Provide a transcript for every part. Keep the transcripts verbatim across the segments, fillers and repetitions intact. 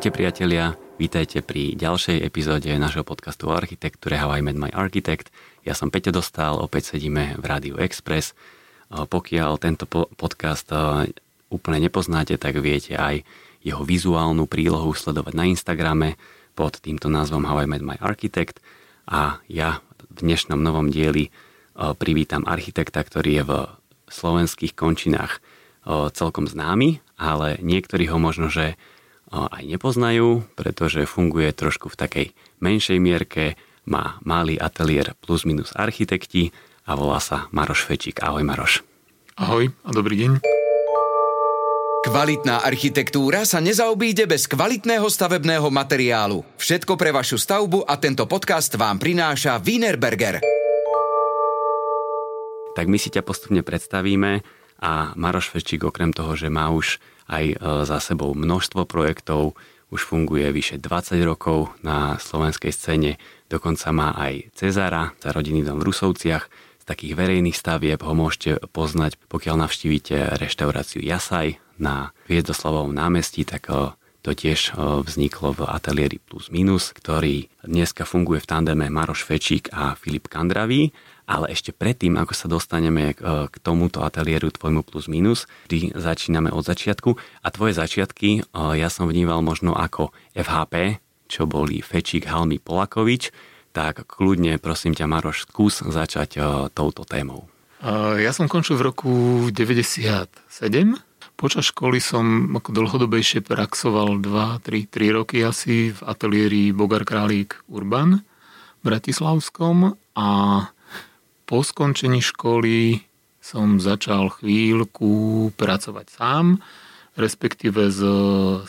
Ahojte priatelia, vítajte pri ďalšej epizóde nášho podcastu o architektúre How I Met My Architect. Ja som Peťo Dostál, opäť sedíme v Rádiu Express. Pokiaľ tento podcast úplne nepoznáte, tak viete aj jeho vizuálnu prílohu sledovať na Instagrame pod týmto názvom How I Met My Architect. A ja v dnešnom novom dieli privítam architekta, ktorý je v slovenských končinách celkom známy, ale niektorí ho možno, že aj nepoznajú, pretože funguje trošku v takej menšej mierke, má malý ateliér Plus Minus architekti a volá sa Maroš Fečík. Ahoj Maroš. Ahoj a dobrý deň. Kvalitná architektúra sa nezaobíde bez kvalitného stavebného materiálu. Všetko pre vašu stavbu a tento podcast vám prináša Wienerberger. Tak my si ťa postupne predstavíme a Maroš Fečík okrem toho, že má už aj za sebou množstvo projektov, už funguje vyše dvadsať rokov na slovenskej scéne, dokonca má aj Cezara za rodinný dom v Rusovciach. Z takých verejných stavieb ho môžete poznať, pokiaľ navštívite reštauráciu Jasaj na Hviezdoslavovom námestí, tak to tiež vzniklo v ateliéri Plus Minus, ktorý dneska funguje v tandeme Maroš Fečík a Filip Kandravý. Ale ešte predtým, ako sa dostaneme k tomuto ateliéru tvojmu Plus Minus, vždy začíname od začiatku. A tvoje začiatky ja som vnímal možno ako ef há pé, čo boli Fečík Halmi Polakovič. Tak kľudne, prosím ťa, Maroš, skús začať touto témou. Ja som končil v roku deväťdesiatsedem. Počas školy som ako dlhodobejšie praxoval dva tri roky asi v ateliéri Bogár Králik Urban v Bratislavskom a po skončení školy som začal chvíľku pracovať sám, respektíve s,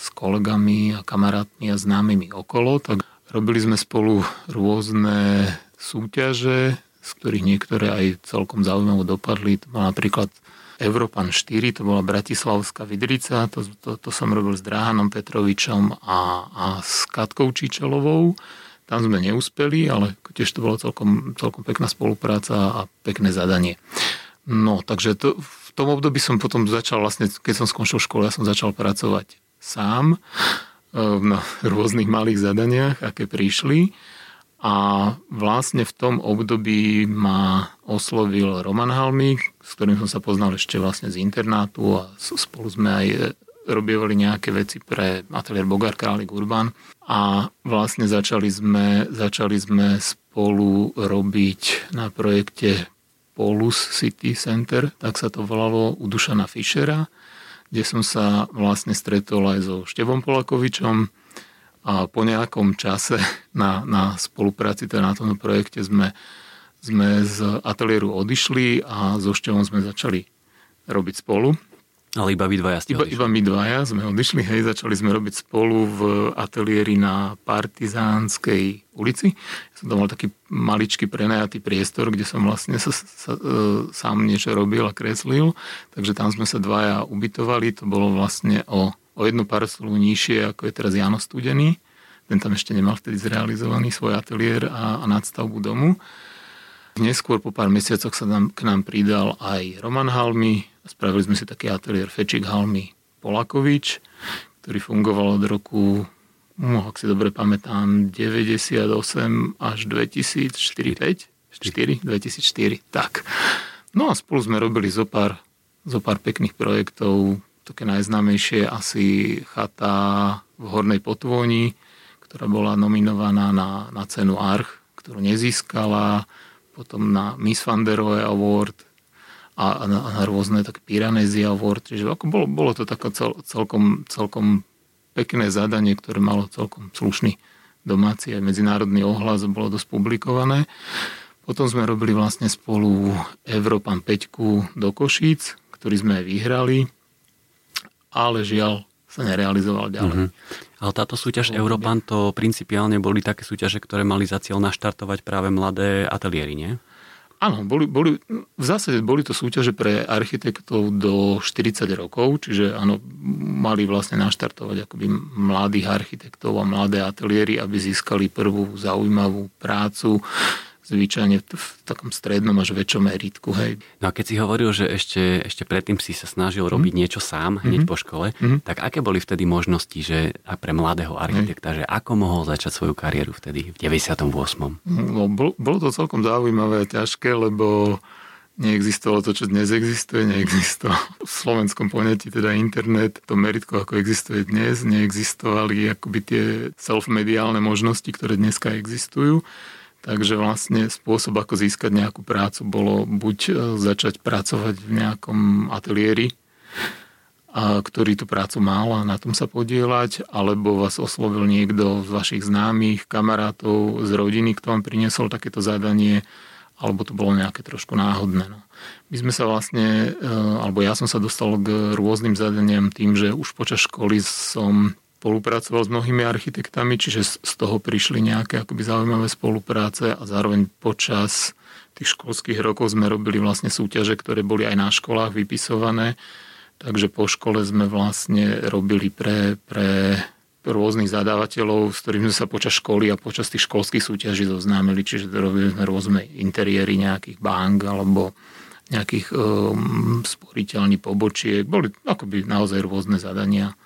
s kolegami a kamarátmi a známymi okolo. Tak robili sme spolu rôzne súťaže, z ktorých niektoré aj celkom zaujímavo dopadli. To bola napríklad Europan štyri, to bola Bratislavská Vidrica, to, to, to som robil s Dráhanom Petrovičom a, a s Katkou Čičelovou. Tam sme neúspeli, ale tiež to bola celkom, celkom pekná spolupráca a pekné zadanie. No, takže to, v tom období som potom začal, vlastne, keď som skončil školu, ja som začal pracovať sám na rôznych malých zadaniach, aké prišli. A vlastne v tom období ma oslovil Roman Halmich, s ktorým som sa poznal ešte vlastne z internátu a spolu sme aj robievali nejaké veci pre ateliér Bogár Králik Urban a vlastne začali sme, začali sme spolu robiť na projekte Polus City Center, tak sa to volalo, u Dušana Fischera, kde som sa vlastne stretol aj so Števom Polakovičom a po nejakom čase na, na spolupráci, teda na tom projekte sme, sme z ateliéru odišli a so Števom sme začali robiť spolu. Ale iba vy dvaja ste iba, iba my dvaja sme odišli, hej, začali sme robiť spolu v ateliéri na Partizánskej ulici. Som tam mal taký maličký prenajatý priestor, kde som vlastne sa, sa, e, sám niečo robil a kreslil. Takže tam sme sa dvaja ubytovali, to bolo vlastne o, o jednu parcelu nižšie, ako je teraz Jano Studený. Ten tam ešte nemal vtedy zrealizovaný svoj ateliér a, a nadstavbu domu. Neskôr po pár mesiacoch sa nám, k nám pridal aj Roman Halmi. Spravili sme si taký ateliér Fečík Halmi Polakovič, ktorý fungoval od roku, no, ak si dobre pamätám, deväťdesiatosem až dvetisícštyri, päť? štyri, dvetisícštyri, tak. No a spolu sme robili zo pár, zo pár pekných projektov. Také najznámejšie asi chata v Hornej Potvoni, ktorá bola nominovaná na, na cenu á er cé, ktorú nezískala, potom na Mies van der Rohe Award a, a, na, a na rôzne tak Piranezia Award. Čiže ako bolo, bolo to také cel, celkom, celkom pekné zadanie, ktoré malo celkom slušný domáci aj medzinárodný ohlas, bolo dosť publikované. Potom sme robili vlastne spolu Europan päť do Košíc, ktorý sme aj vyhrali, ale žiaľ sa nerealizoval ďalej. Mm-hmm. Ale táto súťaž Europan, to principiálne boli také súťaže, ktoré mali za cieľ naštartovať práve mladé ateliéry, nie? Áno, boli, boli, v zásade boli to súťaže pre architektov do štyridsať rokov, čiže áno, mali vlastne naštartovať akoby mladých architektov a mladé ateliéry, aby získali prvú zaujímavú prácu zvyčajne v takom strednom až väčšom meritku. Hej. No a keď si hovoril, že ešte, ešte predtým si sa snažil mm. robiť niečo sám hneď mm-hmm. po škole, mm-hmm. tak aké boli vtedy možnosti že a pre mladého architekta, mm. že ako mohol začať svoju kariéru vtedy v deväťdesiatom ôsmom? No, bol, bolo to celkom zaujímavé a ťažké, lebo neexistovalo to, čo dnes existuje, neexistovalo v slovenskom poňatí, teda internet, to meritko, ako existuje dnes, neexistovali akoby tie self-mediálne možnosti, ktoré dneska existujú. Takže vlastne spôsob, ako získať nejakú prácu, bolo buď začať pracovať v nejakom ateliéri, a ktorý tú prácu mal a na tom sa podieľať, alebo vás oslovil niekto z vašich známych, kamarátov, z rodiny, kto vám priniesol takéto zadanie, alebo to bolo nejaké trošku náhodné. No. My sme sa vlastne, alebo ja som sa dostal k rôznym zadaniam tým, že už počas školy som spolupracoval s mnohými architektami, čiže z toho prišli nejaké akoby zaujímavé spolupráce a zároveň počas tých školských rokov sme robili vlastne súťaže, ktoré boli aj na školách vypisované. Takže po škole sme vlastne robili pre, pre rôznych zadávateľov, s ktorými sme sa počas školy a počas tých školských súťaží zoznámili, čiže robili sme rôzne interiéry nejakých bank alebo nejakých um, sporiteľní pobočiek. Boli akoby naozaj rôzne zadania.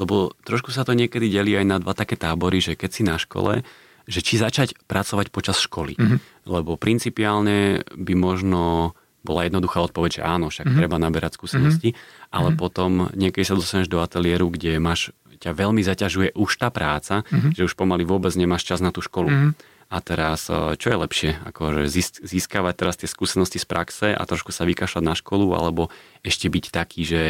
Lebo trošku sa to niekedy delí aj na dva také tábory, že keď si na škole, že či začať pracovať počas školy. Mm-hmm. Lebo principiálne by možno bola jednoduchá odpoveď, že áno, však mm-hmm. treba naberať skúsenosti, mm-hmm. ale mm-hmm. potom niekedy sa dostaneš do ateliéru, kde máš, ťa veľmi zaťažuje už tá práca, mm-hmm. že už pomaly vôbec nemáš čas na tú školu. Mm-hmm. A teraz, čo je lepšie? Akože získavať teraz tie skúsenosti z praxe a trošku sa vykašľať na školu, alebo ešte byť taký, že,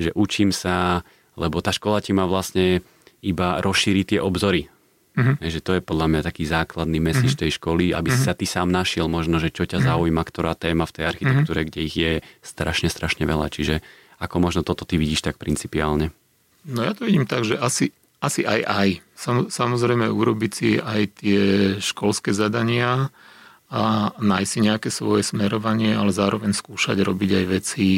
že učím sa, lebo tá škola ti má vlastne iba rozšíriť tie obzory. Uh-huh. Takže to je podľa mňa taký základný message uh-huh. tej školy, aby uh-huh. si sa ty sám našiel možno, že čo ťa zaujíma, ktorá téma v tej architektúre, uh-huh. kde ich je strašne, strašne veľa. Čiže ako možno toto ty vidíš tak principiálne? No ja to vidím tak, že asi, asi aj aj. Sam, samozrejme urobiť si aj tie školské zadania a nájsť si nejaké svoje smerovanie, ale zároveň skúšať robiť aj veci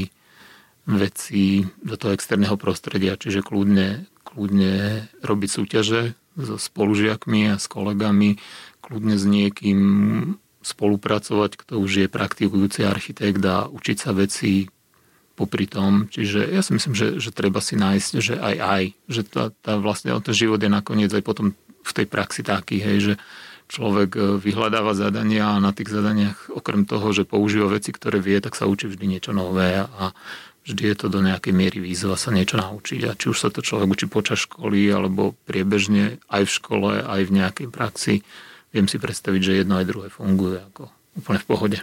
veci do toho externého prostredia, čiže kľudne, kľudne robiť súťaže so spolužiakmi a s kolegami, kľudne s niekým spolupracovať, kto už je praktikujúci architekt a učiť sa veci popri tom. Čiže ja si myslím, že, že treba si nájsť, že aj aj, že tá, tá vlastne ten život je nakoniec aj potom v tej praxi taký, hej, že človek vyhľadáva zadania a na tých zadaniach, okrem toho, že používa veci, ktoré vie, tak sa učí vždy niečo nové a vždy je to do nejakej miery výzva sa niečo naučiť. A či už sa to človek učí počas školy, alebo priebežne aj v škole, aj v nejakej praxi, viem si predstaviť, že jedno aj druhé funguje ako úplne v pohode.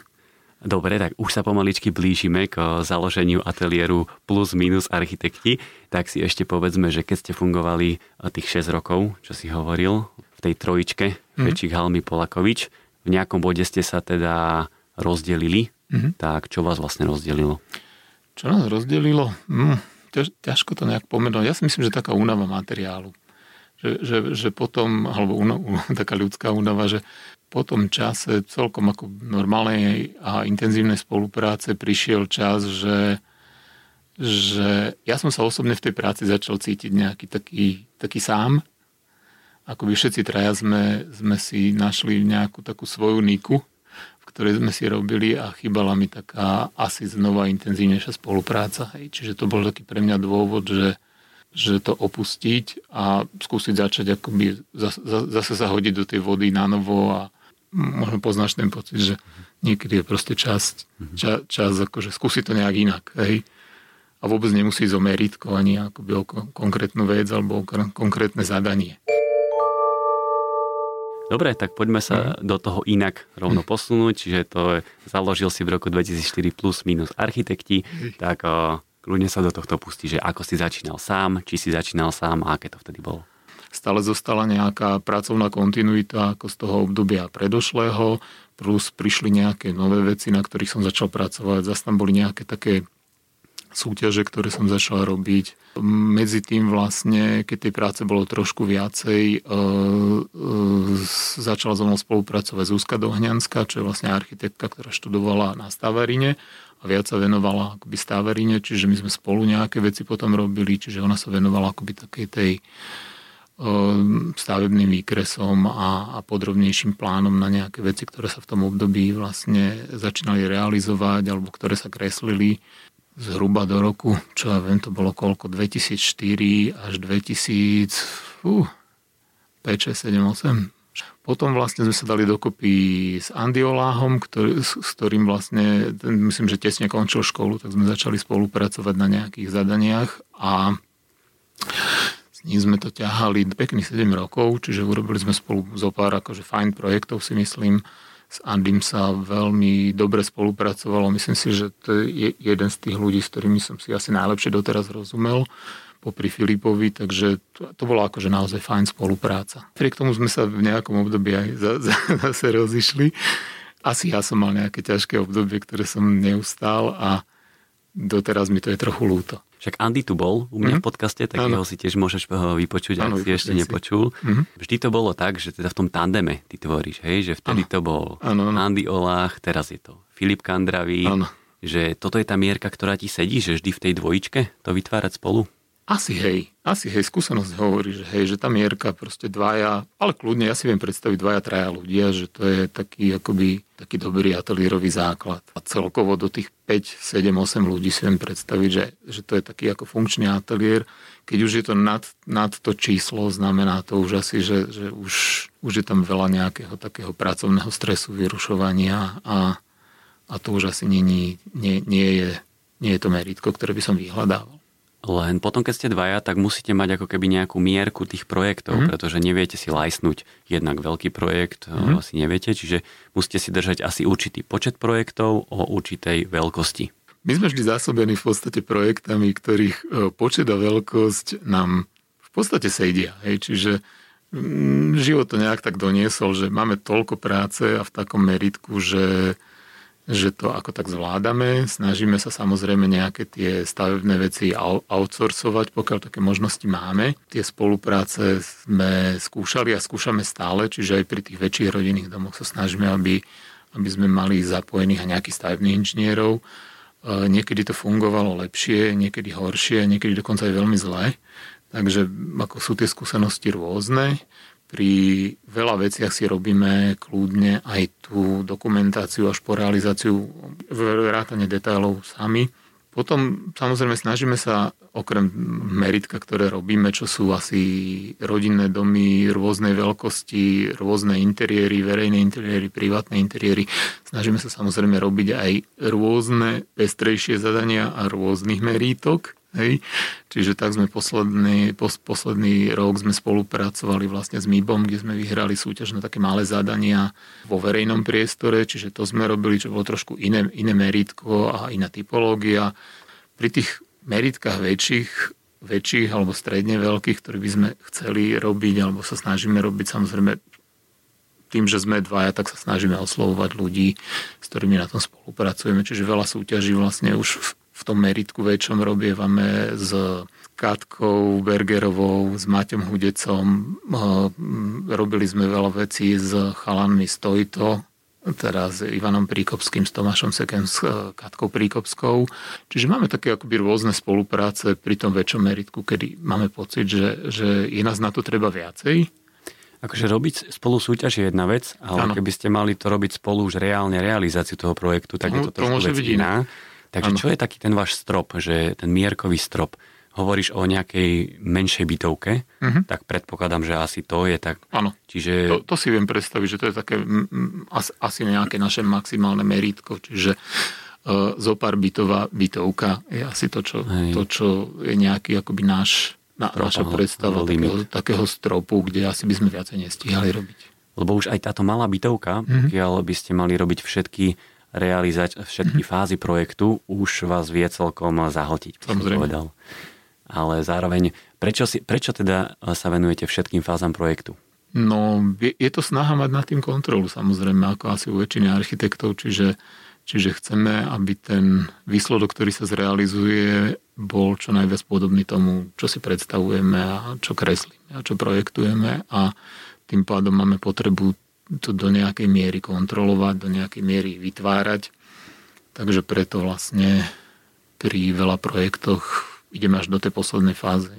Dobre, tak už sa pomaličky blížime k založeniu ateliéru Plus Minus Architekti. Tak si ešte povedzme, že keď ste fungovali tých šesť rokov, čo si hovoril, v tej trojičke, mm-hmm. Fečík, Halmi, Polakovič, v nejakom bode ste sa teda rozdelili. Mm-hmm. Tak čo vás vlastne rozdelilo? Čo nás rozdelilo? Hm, ťaž, ťažko to nejak pomenovať. Ja si myslím, že taká únava materiálu. Že, že, že potom, alebo únava, taká ľudská únava, že po tom čase celkom ako normálnej a intenzívnej spolupráce prišiel čas, že, že ja som sa osobne v tej práci začal cítiť nejaký taký, taký sám. Akoby všetci traja sme, sme si našli nejakú takú svoju niku, v ktorej sme si robili a chýbala mi taká asi znova intenzívnejšia spolupráca. Hej. Čiže to bol taký pre mňa dôvod, že že to opustiť a skúsiť začať akoby zase sa hodiť do tej vody na novo a možno poznáš ten pocit, že niekedy je proste čas, čas, čas akože skúsiť to nejak inak. Hej? A vôbec nemusí ísť o meritko ani akoby o konkrétnu vec alebo o konkrétne zadanie. Dobre, tak poďme sa do toho inak rovno posunúť, čiže to založil si v roku dvetisícštyri Plus Minus Architekti, tak kľudne sa do tohto pustí, že ako si začínal sám, či si začínal sám a aké to vtedy bolo. Stále zostala nejaká pracovná kontinuita ako z toho obdobia predošlého, plus prišli nejaké nové veci, na ktorých som začal pracovať. Zas tam boli nejaké také súťaže, ktoré som začal robiť. Medzi tým vlastne, keď tej práce bolo trošku viacej, e, e, začala so mnou spolupracovať Zuzka Dohňanská, čo je vlastne architektka, ktorá študovala na stavarine a viac sa venovala akoby stavarine, čiže my sme spolu nejaké veci potom robili, čiže ona sa venovala akoby takej tej stavebným výkresom a, a podrobnejším plánom na nejaké veci, ktoré sa v tom období vlastne začínali realizovať alebo ktoré sa kreslili zhruba do roku, čo ja viem, to bolo koľko, dvetisícštyri až dvetisíc, fú, päť, šesť, sedem, osem. Potom vlastne sme sa dali dokopy s Andy Oláhom, ktorý, s ktorým vlastne, myslím, že tesne končil školu, tak sme začali spolupracovať na nejakých zadaniach a s ním sme to ťahali pekných sedem rokov, čiže urobili sme spolu zo pár akože fajn projektov, si myslím. S Andym sa veľmi dobre spolupracovalo, myslím si, že to je jeden z tých ľudí, s ktorými som si asi najlepšie doteraz rozumel, popri Filipovi, takže to, to bola akože naozaj fajn spolupráca. K tomu sme sa v nejakom období aj za, za, zase rozišli. Asi ja som mal nejaké ťažké obdobie, ktoré som neustál a doteraz mi to je trochu ľúto. Však Andy tu bol u mňa mm. v podcaste, tak ano. Jeho si tiež môžeš vypočuť, ano, ak si ešte si nepočul. Mm-hmm. Vždy to bolo tak, že teda v tom tandeme ty tvoríš, hej, že vtedy ano. To bol ano, ano. Andy Oláh, teraz je to Filip Kandravý, ano. Že toto je tá mierka, ktorá ti sedí, že vždy v tej dvojičke to vytvárať spolu. Asi hej, asi hej, skúsenosť hovorí, že hej, že tá mierka proste dvaja, ale kľudne, ja si viem predstaviť dvaja, traja ľudia, že to je taký akoby, taký dobrý ateliérový základ. A celkovo do tých päť, sedem, osem ľudí si viem predstaviť, že, že to je taký ako funkčný ateliér. Keď už je to nad, nad to číslo, znamená to už asi, že, že už, už je tam veľa nejakého takého pracovného stresu, vyrušovania a, a to už asi nie, nie, nie, nie, je, nie je to meritko, ktoré by som vyhľadával. Len potom, keď ste dvaja, tak musíte mať ako keby nejakú mierku tých projektov, mm. pretože neviete si lajsnúť jednak veľký projekt, mm. asi neviete, čiže musíte si držať asi určitý počet projektov o určitej veľkosti. My sme vždy zásobení v podstate projektami, ktorých počet a veľkosť nám v podstate sejdia. Hej? Čiže mm, život to nejak tak doniesol, že máme toľko práce a v takom meritku, že... že to ako tak zvládame. Snažíme sa samozrejme nejaké tie stavebné veci outsourcovať, pokiaľ také možnosti máme. Tie spolupráce sme skúšali a skúšame stále, čiže aj pri tých väčších rodinných domoch sa snažíme, aby, aby sme mali zapojených aj nejakých stavebných inžinierov. Niekedy to fungovalo lepšie, niekedy horšie, niekedy dokonca aj veľmi zle. Takže ako sú tie skúsenosti rôzne. Pri veľa veciach si robíme kľudne aj tú dokumentáciu až po realizáciu vrátane detailov sami. Potom samozrejme snažíme sa, okrem meritka, ktoré robíme, čo sú asi rodinné domy rôznej veľkosti, rôzne interiéry, verejné interiéry, privátne interiéry, snažíme sa samozrejme robiť aj rôzne pestrejšie zadania a rôznych merítok. Hej. Čiže tak sme posledný, pos, posledný rok sme spolupracovali vlastne s MIBom, kde sme vyhrali súťaž na také malé zadania vo verejnom priestore, čiže to sme robili, čo bolo trošku iné, iné meritko a iná typológia. Pri tých meritkách väčších, väčších alebo stredne veľkých, ktoré by sme chceli robiť alebo sa snažíme robiť, samozrejme tým, že sme dvaja, tak sa snažíme oslovovať ľudí, s ktorými na tom spolupracujeme, čiže veľa súťaží vlastne už v v tom meritku väčšom robievame s Katkou Bergerovou, s Maťom Hudecom. Robili sme veľa vecí s chalanmi Stojto, teda s Ivanom Príkopským, s Tomášom Sekem, s Katkou Príkopskou. Čiže máme také akoby rôzne spolupráce pri tom väčšom meritku, kedy máme pocit, že, že je nás na to treba viacej. Akože robiť spolu súťaž je jedna vec, ale ano. Keby ste mali to robiť spolu už reálne realizáciu toho projektu, tak no, je to trošku to vec iná. Takže ano. Čo je taký ten váš strop, že ten mierkový strop? Hovoríš o nejakej menšej bytovke, uh-huh. tak predpokladám, že asi to je tak. Áno, čiže... to, to si viem predstaviť, že to je také m, as, asi nejaké naše maximálne merítko, čiže uh, zopár bytová bytovka je asi to, čo, to, čo je nejaký akoby náš, na, naša predstava takého, takého stropu, kde asi by sme viacej nestíhali robiť. Lebo už aj táto malá bytovka, uh-huh. pokiaľ by ste mali robiť všetky realizovať všetky mm-hmm. fázy projektu, už vás vie celkom zahltiť, by som povedal. Ale zároveň, prečo, si, prečo teda sa venujete všetkým fázam projektu? No, je, je to snaha mať nad tým kontrolu, samozrejme, ako asi u väčšiny architektov, čiže, čiže chceme, aby ten výsledok, ktorý sa zrealizuje, bol čo najviac podobný tomu, čo si predstavujeme a čo kreslíme a čo projektujeme a tým pádom máme potrebu to do nejakej miery kontrolovať, do nejakej miery vytvárať. Takže preto vlastne pri veľa projektoch ideme až do tej poslednej fáze.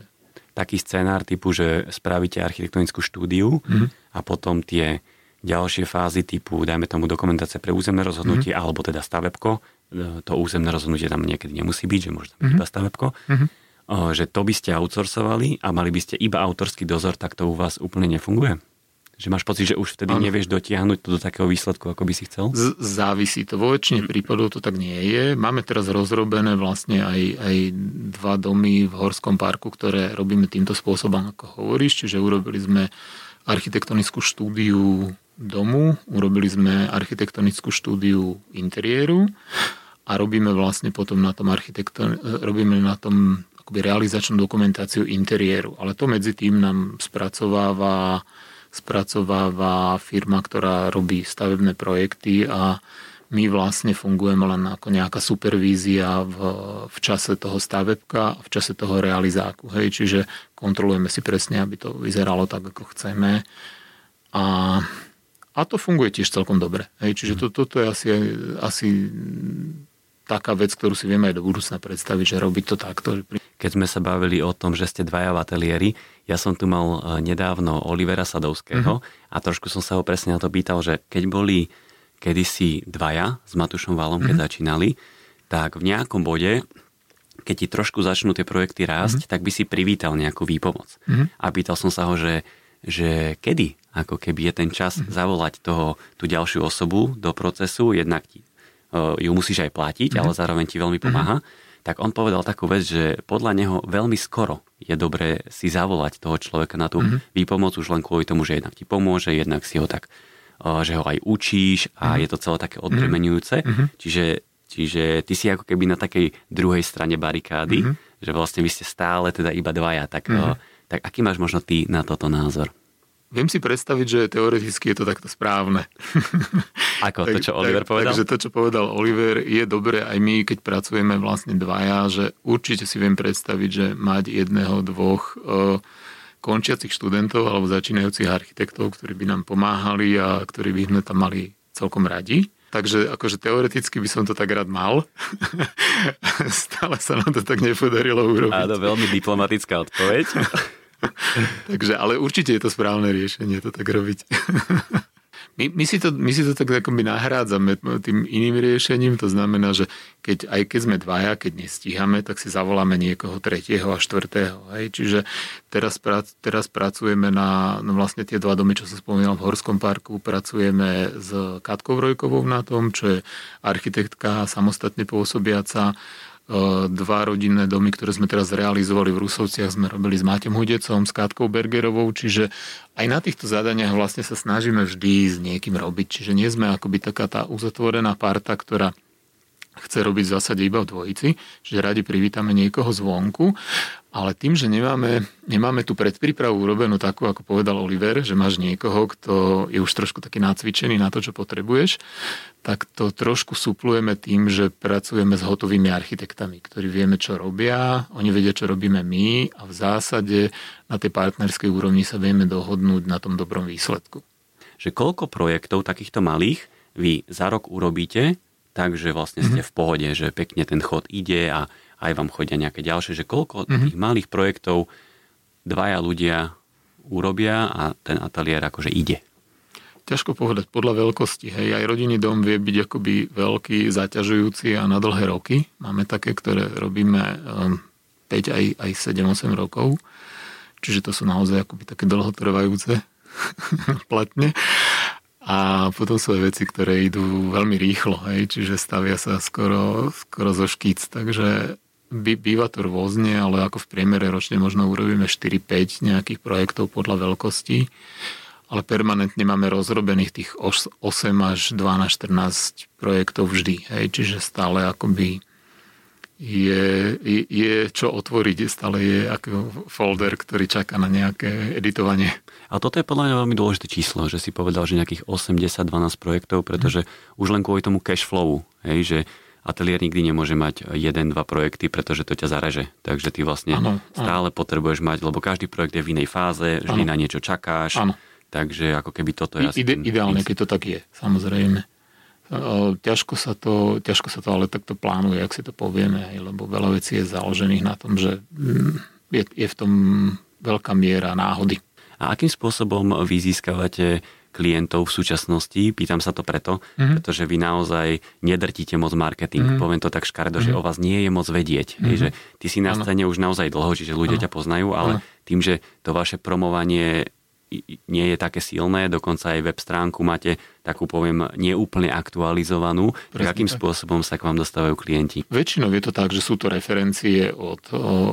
taký scenár typu, že spravíte architektonickú štúdiu mm-hmm. a potom tie ďalšie fázy typu, dajme tomu dokumentácia pre územné rozhodnutie, mm-hmm. alebo teda stavebko, to územné rozhodnutie tam niekedy nemusí byť, že môže tam byť mm-hmm. iba stavebko, mm-hmm. že to by ste outsourcovali a mali by ste iba autorský dozor, tak to u vás úplne nefunguje? Že máš pocit, že už vtedy ano. Nevieš dotiahnuť to do takého výsledku, ako by si chcel? Z- závisí to. Vo väčšine prípadov to tak nie je. Máme teraz rozrobené vlastne aj, aj dva domy v Horskom parku, ktoré robíme týmto spôsobom, ako hovoríš. Čiže urobili sme architektonickú štúdiu domu, urobili sme architektonickú štúdiu interiéru a robíme vlastne potom na tom architekton- robíme na tom akoby realizačnú dokumentáciu interiéru. Ale to medzi tým nám spracováva spracováva firma, ktorá robí stavebné projekty a my vlastne fungujeme len ako nejaká supervízia v, v čase toho stavebka a v čase toho realizáku. Hej, čiže kontrolujeme si presne, aby to vyzeralo tak, ako chceme. A, a to funguje tiež celkom dobre. Hej, čiže to, toto je asi, asi taká vec, ktorú si vieme aj do budúcna predstaviť, že robiť to takto. Keď sme sa bavili o tom, že ste dvaja v ateliéri, ja som tu mal nedávno Olivera Sadovského mm-hmm. a trošku som sa ho presne na to pýtal, že keď boli kedysi dvaja s Matúšom Valom, keď mm-hmm. začínali, tak v nejakom bode, keď ti trošku začnú tie projekty rásť, mm-hmm. tak by si privítal nejakú výpomoc. Mm-hmm. A pýtal som sa ho, že, že kedy, ako keby je ten čas mm-hmm. zavolať toho, tú ďalšiu osobu do procesu, jednak ti, ju musíš aj platiť, mm-hmm. ale zároveň ti veľmi pomáha. Mm-hmm. Tak on povedal takú vec, že podľa neho veľmi skoro je dobré si zavolať toho človeka na tú mm-hmm. výpomoc, už len kvôli tomu, že jednak ti pomôže, jednak si ho tak, že ho aj učíš a mm-hmm. je to celé také odbremenujúce. Mm-hmm. Čiže, čiže ty si ako keby na takej druhej strane barikády, mm-hmm. že vlastne vy ste stále teda iba dvaja. Tak, mm-hmm. tak aký máš možno ty na toto názor? Viem si predstaviť, že teoreticky je to takto správne. Ako to, čo Oliver povedal? Takže to, čo povedal Oliver, je dobré aj my, keď pracujeme vlastne dvaja, že určite si viem predstaviť, že mať jedného, dvoch končiacich študentov alebo začínajúcich architektov, ktorí by nám pomáhali a ktorí by sme tam mali celkom radi. Takže akože teoreticky by som to tak rád mal. Stále sa nám to tak nepodarilo urobiť. Áno, veľmi diplomatická odpoveď. Takže, ale určite je to správne riešenie to tak robiť. my, my, si to, my si to tak akoby nahrádzame tým iným riešením, to znamená, že keď, aj keď sme dvaja, keď nestíhame, tak si zavoláme niekoho tretieho a štvrtého. Hej? Čiže teraz, teraz pracujeme na, no vlastne tie dva domy, čo som spomínal v Horskom parku, pracujeme s Katkou Brojkovou na tom, čo je architektka samostatne pôsobiaca. Dva rodinné domy, ktoré sme teraz realizovali v Rusovciach, sme robili s Máťom Hudecom, s Katkou Bergerovou, čiže aj na týchto zadaniach vlastne sa snažíme vždy s niekým robiť, čiže nie sme akoby taká tá uzatvorená parta, ktorá chce robiť v zásade iba v dvojici, čiže radi privítame niekoho zvonku, ale tým, že nemáme, nemáme tú predprípravu urobenú takú, ako povedal Oliver, že máš niekoho, kto je už trošku taký nacvičený na to, čo potrebuješ, tak to trošku suplujeme tým, že pracujeme s hotovými architektami, ktorí vieme, čo robia, oni vedia, čo robíme my a v zásade na tej partnerskej úrovni sa vieme dohodnúť na tom dobrom výsledku. Že koľko projektov takýchto malých vy za rok urobíte, takže vlastne ste v pohode, že pekne ten chod ide a aj vám chodia nejaké ďalšie, že koľko tých malých projektov dvaja ľudia urobia a ten ateliér akože ide. Ťažko povedať, podľa veľkosti. Hej, aj rodinný dom vie byť akoby veľký, zaťažujúci a na dlhé roky. Máme také, ktoré robíme päť aj sedem osem rokov. Čiže to sú naozaj akoby také dlhotrvajúce platne. A potom sú aj veci, ktoré idú veľmi rýchlo, hej? Čiže stavia sa skoro, skoro zo škíc, takže by, býva to rôzne, ale ako v priemere ročne možno urobíme štyri päť nejakých projektov podľa veľkosti, ale permanentne máme rozrobených tých osem až dvanásť štrnásť projektov vždy, hej? Čiže stále akoby je, je, je čo otvoriť, stále je ako folder, ktorý čaká na nejaké editovanie. A toto je podľa mňa veľmi dôležité číslo, že si povedal, že nejakých osem desať dvanásť projektov, pretože mm. už len kvôli tomu cash flowu, hej, že ateliér nikdy nemôže mať jeden dva projekty, pretože to ťa zareže. Takže ty vlastne ano, stále ano. Potrebuješ mať, lebo každý projekt je v inej fáze, vždy na niečo čakáš. Ano. Takže ako keby toto je I, asi... Ide, ideálne, ten... keď to tak je, samozrejme. Ťažko sa to, ťažko sa to ale takto plánuje, ak si to povieme, hej, lebo veľa vecí je založených na tom, že je, je v tom... veľká miera náhody. A akým spôsobom vy získavate klientov v súčasnosti? Pýtam sa to preto, mm-hmm. pretože vy naozaj nedrtíte moc marketing. Mm-hmm. Poviem to tak škaredo, mm-hmm. že o vás nie je moc vedieť. Mm-hmm. Že ty si na scéne už naozaj dlho, čiže ľudia ano. Ťa poznajú, ale ano. Tým, že to vaše promovanie nie je také silné, dokonca aj web stránku máte takú, poviem, neúplne aktualizovanú, tak akým tak. spôsobom sa k vám dostávajú klienti? Väčšinou je to tak, že sú to referencie od,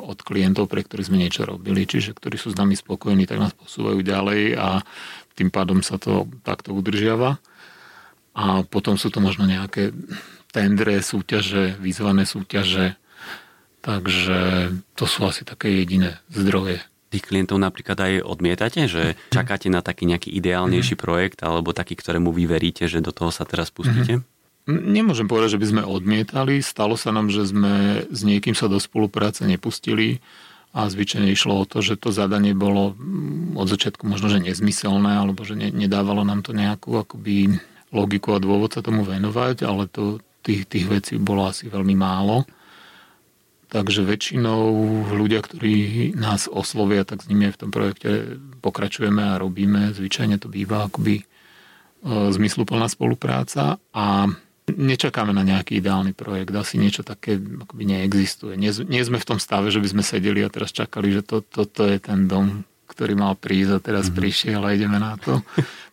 od klientov, pre ktorých sme niečo robili, čiže ktorí sú s nami spokojní, tak nás posúvajú ďalej a tým pádom sa to takto udržiava. A potom sú to možno nejaké tendre, súťaže, výzvané súťaže, takže to sú asi také jediné zdroje. Tých klientov napríklad aj odmietate, že čakáte na taký nejaký ideálnejší mm. projekt alebo taký, ktorému vy veríte, že do toho sa teraz pustíte? Nemôžem povedať, že by sme odmietali. Stalo sa nám, že sme s niekým sa do spolupráce nepustili a zvyčajne išlo o to, že to zadanie bolo od začiatku možno, že nezmyselné alebo že ne, nedávalo nám to nejakú akoby logiku a dôvod sa tomu venovať, ale to, tých, tých vecí bolo asi veľmi málo. Takže väčšinou ľudia, ktorí nás oslovia, tak s nimi v tom projekte pokračujeme a robíme. Zvyčajne to býva akoby e, zmysluplná spolupráca a nečakáme na nejaký ideálny projekt. Asi niečo také akoby neexistuje. Nie, nie sme v tom stave, že by sme sedeli a teraz čakali, že to, to, to je ten dom, ktorý mal prísť a teraz mm-hmm. prišiel a ideme na to.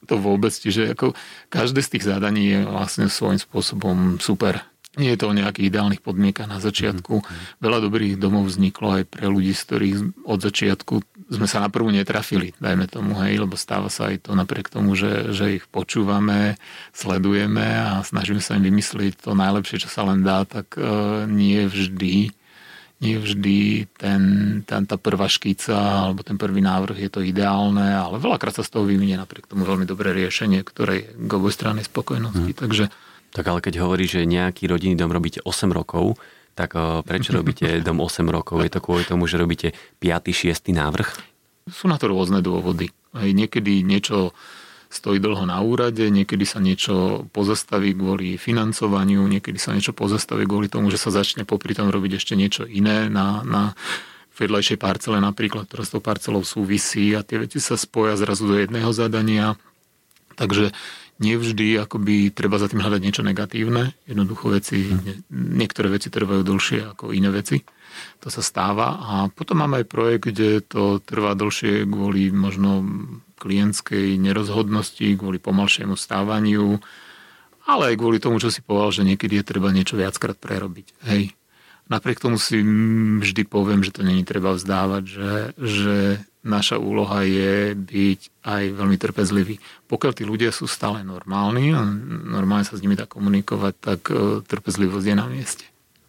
To vôbec. Čiže ako každé z tých zadaní je vlastne svojím spôsobom super. Nie je to o nejakých ideálnych podmienkach na začiatku. Mm-hmm. Veľa dobrých domov vzniklo aj pre ľudí, z ktorých od začiatku sme sa na prvú netrafili, dajme tomu, hej, lebo stáva sa aj to napriek tomu, že, že ich počúvame, sledujeme a snažíme sa im vymyslieť to najlepšie, čo sa len dá, tak uh, nie vždy, nie vždy ten, ten, tá prvá škica alebo ten prvý návrh je to ideálne, ale veľakrát sa z toho vyvinie napriek tomu veľmi dobré riešenie, ktoré je k obojstrannej spokojnosti, mm-hmm. takže tak ale keď hovoríš, že nejaký rodinný dom robíte osem rokov, tak prečo robíte dom osem rokov? Je to kvôli tomu, že robíte piaty šiesty návrh? Sú na to rôzne dôvody. Niekedy niečo stojí dlho na úrade, niekedy sa niečo pozastaví kvôli financovaniu, niekedy sa niečo pozastaví kvôli tomu, že sa začne popri tom robiť ešte niečo iné na, na vedľajšej parcele napríklad, ktorá s tou parcelou súvisí a tie veci sa spoja zrazu do jedného zadania. Takže nevždy akoby treba za tým hľadať niečo negatívne. Jednoducho veci, niektoré veci trvajú dlhšie ako iné veci. To sa stáva. A potom máme aj projekt, kde to trvá dlhšie kvôli možno klientskej nerozhodnosti, kvôli pomalšiemu stávaniu, ale aj kvôli tomu, čo si povedal, že niekedy je treba niečo viackrát prerobiť. Hej. Napriek tomu si vždy poviem, že to není treba vzdávať, že, že naša úloha je byť aj veľmi trpezlivý. Pokiaľ tí ľudia sú stále normálni a normálne sa s nimi dá komunikovať, tak trpezlivosť je na mieste.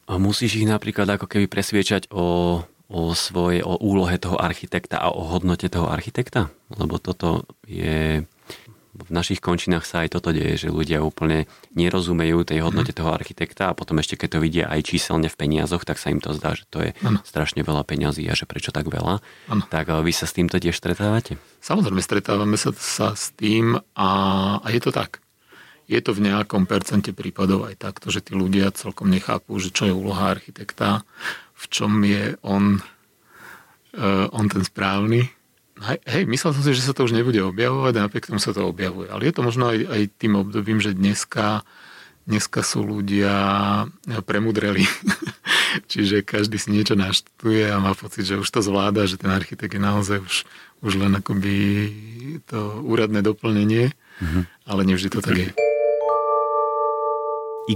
A musíš ich napríklad ako keby presviečať o, o svoje, o úlohe toho architekta a o hodnote toho architekta? Lebo toto je... V našich končinách sa aj toto deje, že ľudia úplne nerozumejú tej hodnote toho architekta a potom ešte keď to vidia aj číselne v peniazoch, tak sa im to zdá, že to je ano. Strašne veľa peňazí a že prečo tak veľa. Ano. Tak vy sa s týmto tiež stretávate? Samozrejme, stretávame sa, sa s tým a, a je to tak. Je to v nejakom percente prípadov aj takto, že tí ľudia celkom nechápu, že čo je úloha architekta, v čom je on, on ten správny. Hej, myslel som si, že sa to už nebude objavovať a napriek tomu sa to objavuje. Ale je to možno aj, aj tým obdobím, že dneska, dneska sú ľudia premudreli. Čiže každý si niečo naštuduje a má pocit, že už to zvláda, že ten architekt je naozaj už, už len akoby to úradné doplnenie. Mhm. Ale nevždy to tak je.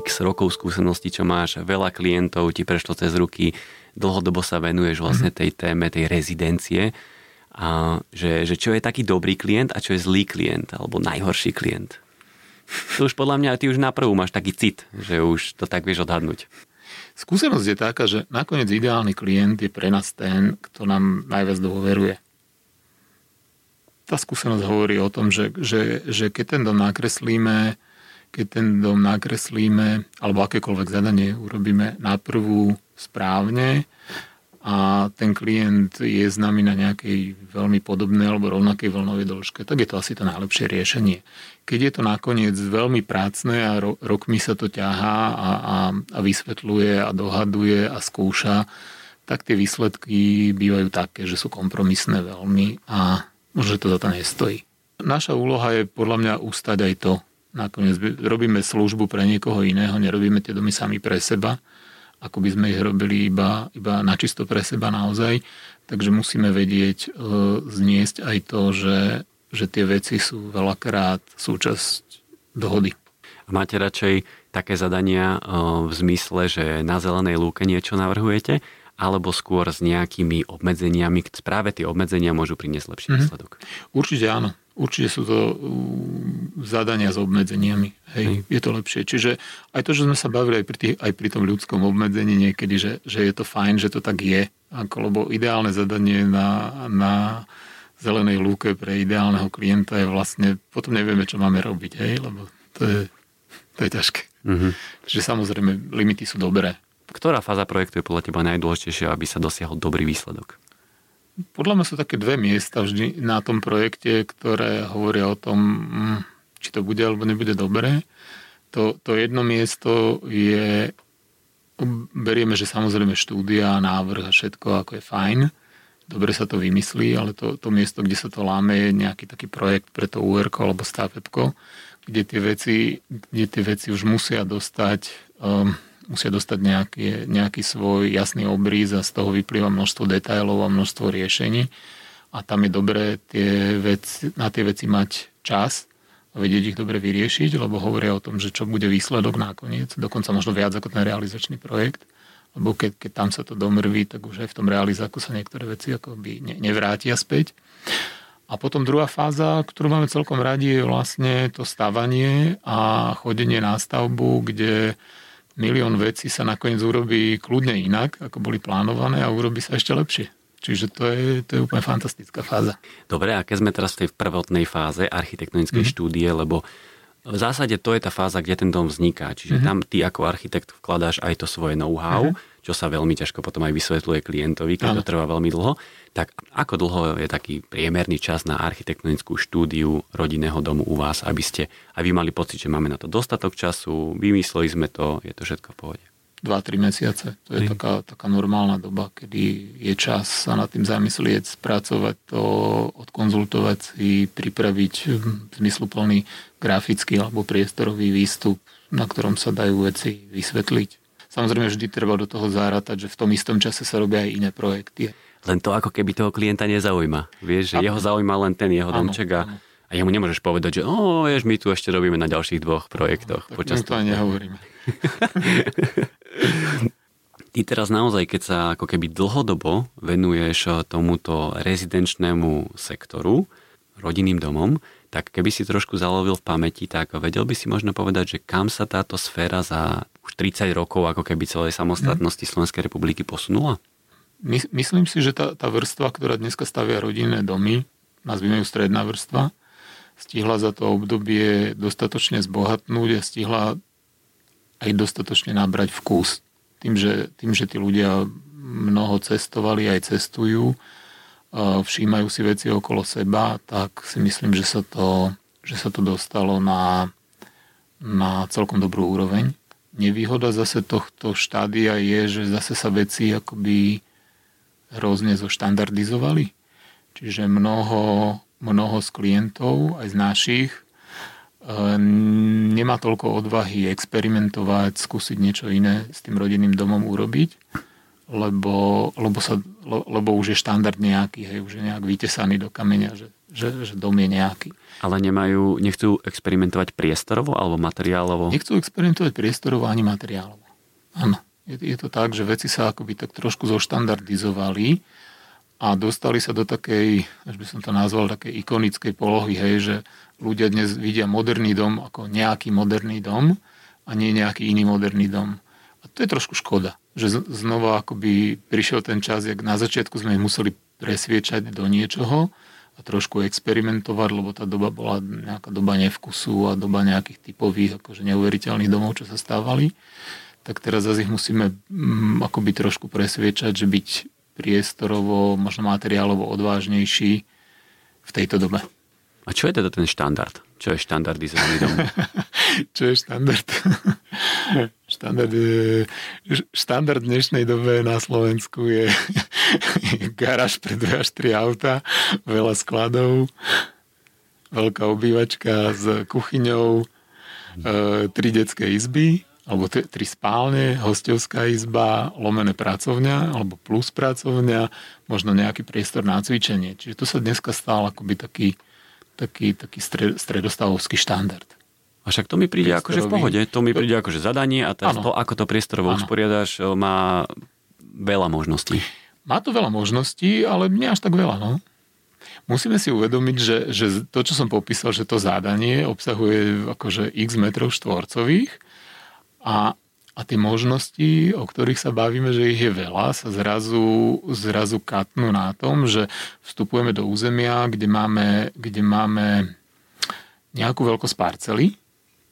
X rokov skúseností, čo máš, veľa klientov ti prešlo cez ruky, dlhodobo sa venuješ vlastne tej téme, tej rezidencie. A že, že čo je taký dobrý klient a čo je zlý klient, alebo najhorší klient. To už podľa mňa, ty už na prvú máš taký cit, že už to tak vieš odhadnúť. Skúsenosť je taká, že nakoniec ideálny klient je pre nás ten, kto nám najviac dôveruje. Tá skúsenosť hovorí o tom, že, že, že keď ten dom nakreslíme, keď ten dom nakreslíme, alebo akékoľvek zadanie urobíme na prvú správne, a ten klient je s nami na nejakej veľmi podobnej alebo rovnakej vlnovej dĺžke, tak je to asi to najlepšie riešenie. Keď je to nakoniec veľmi prácne a ro- rokmi sa to ťahá a, a, a vysvetľuje a dohaduje a skúša, tak tie výsledky bývajú také, že sú kompromisné veľmi a možno, že to za to nestojí. Naša úloha je podľa mňa ustať aj to. Nakoniec robíme službu pre niekoho iného, nerobíme tie domy sami pre seba, ako by sme ich robili iba, iba načisto pre seba naozaj. Takže musíme vedieť e, zniesť aj to, že, že tie veci sú veľakrát súčasť dohody. A máte radšej také zadania e, v zmysle, že na zelenej lúke niečo navrhujete, alebo skôr s nejakými obmedzeniami, práve tie obmedzenia môžu priniesť lepší mm-hmm. výsledok? Určite áno. Určite sú to zadania s obmedzeniami. Hej, je to lepšie. Čiže aj to, že sme sa bavili aj pri, tých, aj pri tom ľudskom obmedzení niekedy, že, že je to fajn, že to tak je. Ako, lebo ideálne zadanie na, na zelenej lúke pre ideálneho klienta je vlastne, potom nevieme, čo máme robiť. Hej, lebo to je, to je ťažké. Mm-hmm. Čiže samozrejme, limity sú dobré. Ktorá fáza projektu je podľa teba najdôležitejšia, aby sa dosiahol dobrý výsledok? Podľa mňa sú také dve miesta vždy na tom projekte, ktoré hovoria o tom, či to bude alebo nebude dobré. To, to jedno miesto je, berieme, že samozrejme štúdia, návrh a všetko, ako je fajn. Dobre sa to vymyslí, ale to, to miesto, kde sa to láme, je nejaký taký projekt pre to ú erko alebo stavebko, kde tie veci, kde tie veci už musia dostať... Um, musia dostať nejaký, nejaký svoj jasný obrys a z toho vyplýva množstvo detailov a množstvo riešení a tam je dobré tie veci, na tie veci mať čas a vedieť ich dobre vyriešiť, lebo hovoria o tom, že čo bude výsledok nakoniec, dokonca možno viac ako ten realizačný projekt, lebo keď, keď tam sa to domrví, tak už aj v tom realizáku sa niektoré veci akoby ne, nevrátia späť. A potom druhá fáza, ktorú máme celkom radi, je vlastne to stavanie a chodenie na stavbu, kde milión vecí sa nakoniec urobí kľudne inak, ako boli plánované a urobí sa ešte lepšie. Čiže to je, to je úplne fantastická fáza. Dobre, a keď sme teraz v tej prvotnej fáze architektonickej mm-hmm. štúdie, lebo v zásade to je tá fáza, kde ten dom vzniká. Čiže mm-hmm. tam ty ako architekt vkladáš aj to svoje know-how, mm-hmm. čo sa veľmi ťažko potom aj vysvetľuje klientovi, keď ano. To trvá veľmi dlho. Tak ako dlho je taký priemerný čas na architektonickú štúdiu rodinného domu u vás, aby ste aj vy mali pocit, že máme na to dostatok času, vymysleli sme to, je to všetko v pohode? dva tri mesiace. To je taká, taká normálna doba, kedy je čas sa nad tým zamyslieť, spracovať to, odkonzultovať si, pripraviť zmysluplný grafický alebo priestorový výstup, na ktorom sa dajú veci vysvetliť. Samozrejme, vždy treba do toho zárátať, že v tom istom čase sa robia aj iné projekty. Len to ako keby toho klienta nezaujíma. Vieš, že a... jeho zaujíma len ten jeho domček a... Áno. A jemu nemôžeš povedať, že o, vieš, my tu ešte robíme na ďalších dvoch projektoch. No, tak my to aj nehovoríme. Ty teraz naozaj, keď sa ako keby dlhodobo venuješ tomuto rezidenčnému sektoru, rodinným domom, tak keby si trošku zalovil v pamäti, tak vedel by si možno povedať, že kam sa táto sféra za už tridsať rokov ako keby celej samostatnosti Slovenskej republiky posunula? My, myslím si, že tá, tá vrstva, ktorá dneska stavia rodinné domy, nazvime ju stredná vrstva, stihla za to obdobie dostatočne zbohatnúť a stihla aj dostatočne nabrať vkus. Tým, že, tým, že tí ľudia mnoho cestovali, aj cestujú, všímajú si veci okolo seba, tak si myslím, že sa to, že sa to dostalo na, na celkom dobrú úroveň. Nevýhoda zase tohto štádia je, že zase sa veci akoby hrozne zoštandardizovali. Čiže mnoho... mnoho z klientov, aj z našich, nemá toľko odvahy experimentovať, skúsiť niečo iné s tým rodinným domom urobiť, lebo, lebo, sa, lebo už je štandard nejaký, hej, už je nejak vytesaný do kameňa, že, že, že dom je nejaký. Ale nemajú, nechcú experimentovať priestorovo alebo materiálovo? Nechcú experimentovať priestorovo ani materiálovo. Áno, je, je to tak, že veci sa akoby tak trošku zoštandardizovali, a dostali sa do takej, až by som to nazval, takej ikonickej polohy, hej, že ľudia dnes vidia moderný dom ako nejaký moderný dom a nie nejaký iný moderný dom. A to je trošku škoda, že znova akoby prišiel ten čas, jak na začiatku sme ich museli presviečať do niečoho a trošku experimentovať, lebo tá doba bola nejaká doba nevkusu a doba nejakých typových, akože neuveriteľných domov, čo sa stávali. Tak teraz zase ich musíme mm, akoby trošku presviečať, že byť priestorovo, možno materiálovo odvážnejší v tejto dobe. A čo je teda ten štandard? Čo je štandardizovaný dom? Čo je štandard? Standard, štandard dnešnej dobe na Slovensku je garáž pre dve až tri auta, veľa skladov, veľká obývačka s kuchyňou, tri detské izby, alebo tri spálne, hostovská izba, lomené pracovňa, alebo plus pracovňa, možno nejaký priestor na cvičenie. Čiže to sa dneska stál akoby taký, taký, taký stredostavovský štandard. A však to mi príde priestorový, akože v pohode, to mi príde akože zadanie a to, ako to priestorovo usporiadaš, má veľa možností. Má to veľa možností, ale nie až tak veľa, no. Musíme si uvedomiť, že, že to, čo som popísal, že to zadanie obsahuje akože x metrov štvorcových a, a tie možnosti, o ktorých sa bavíme, že ich je veľa, sa zrazu, zrazu katnú na tom, že vstupujeme do územia, kde máme, kde máme nejakú veľkosť parcely,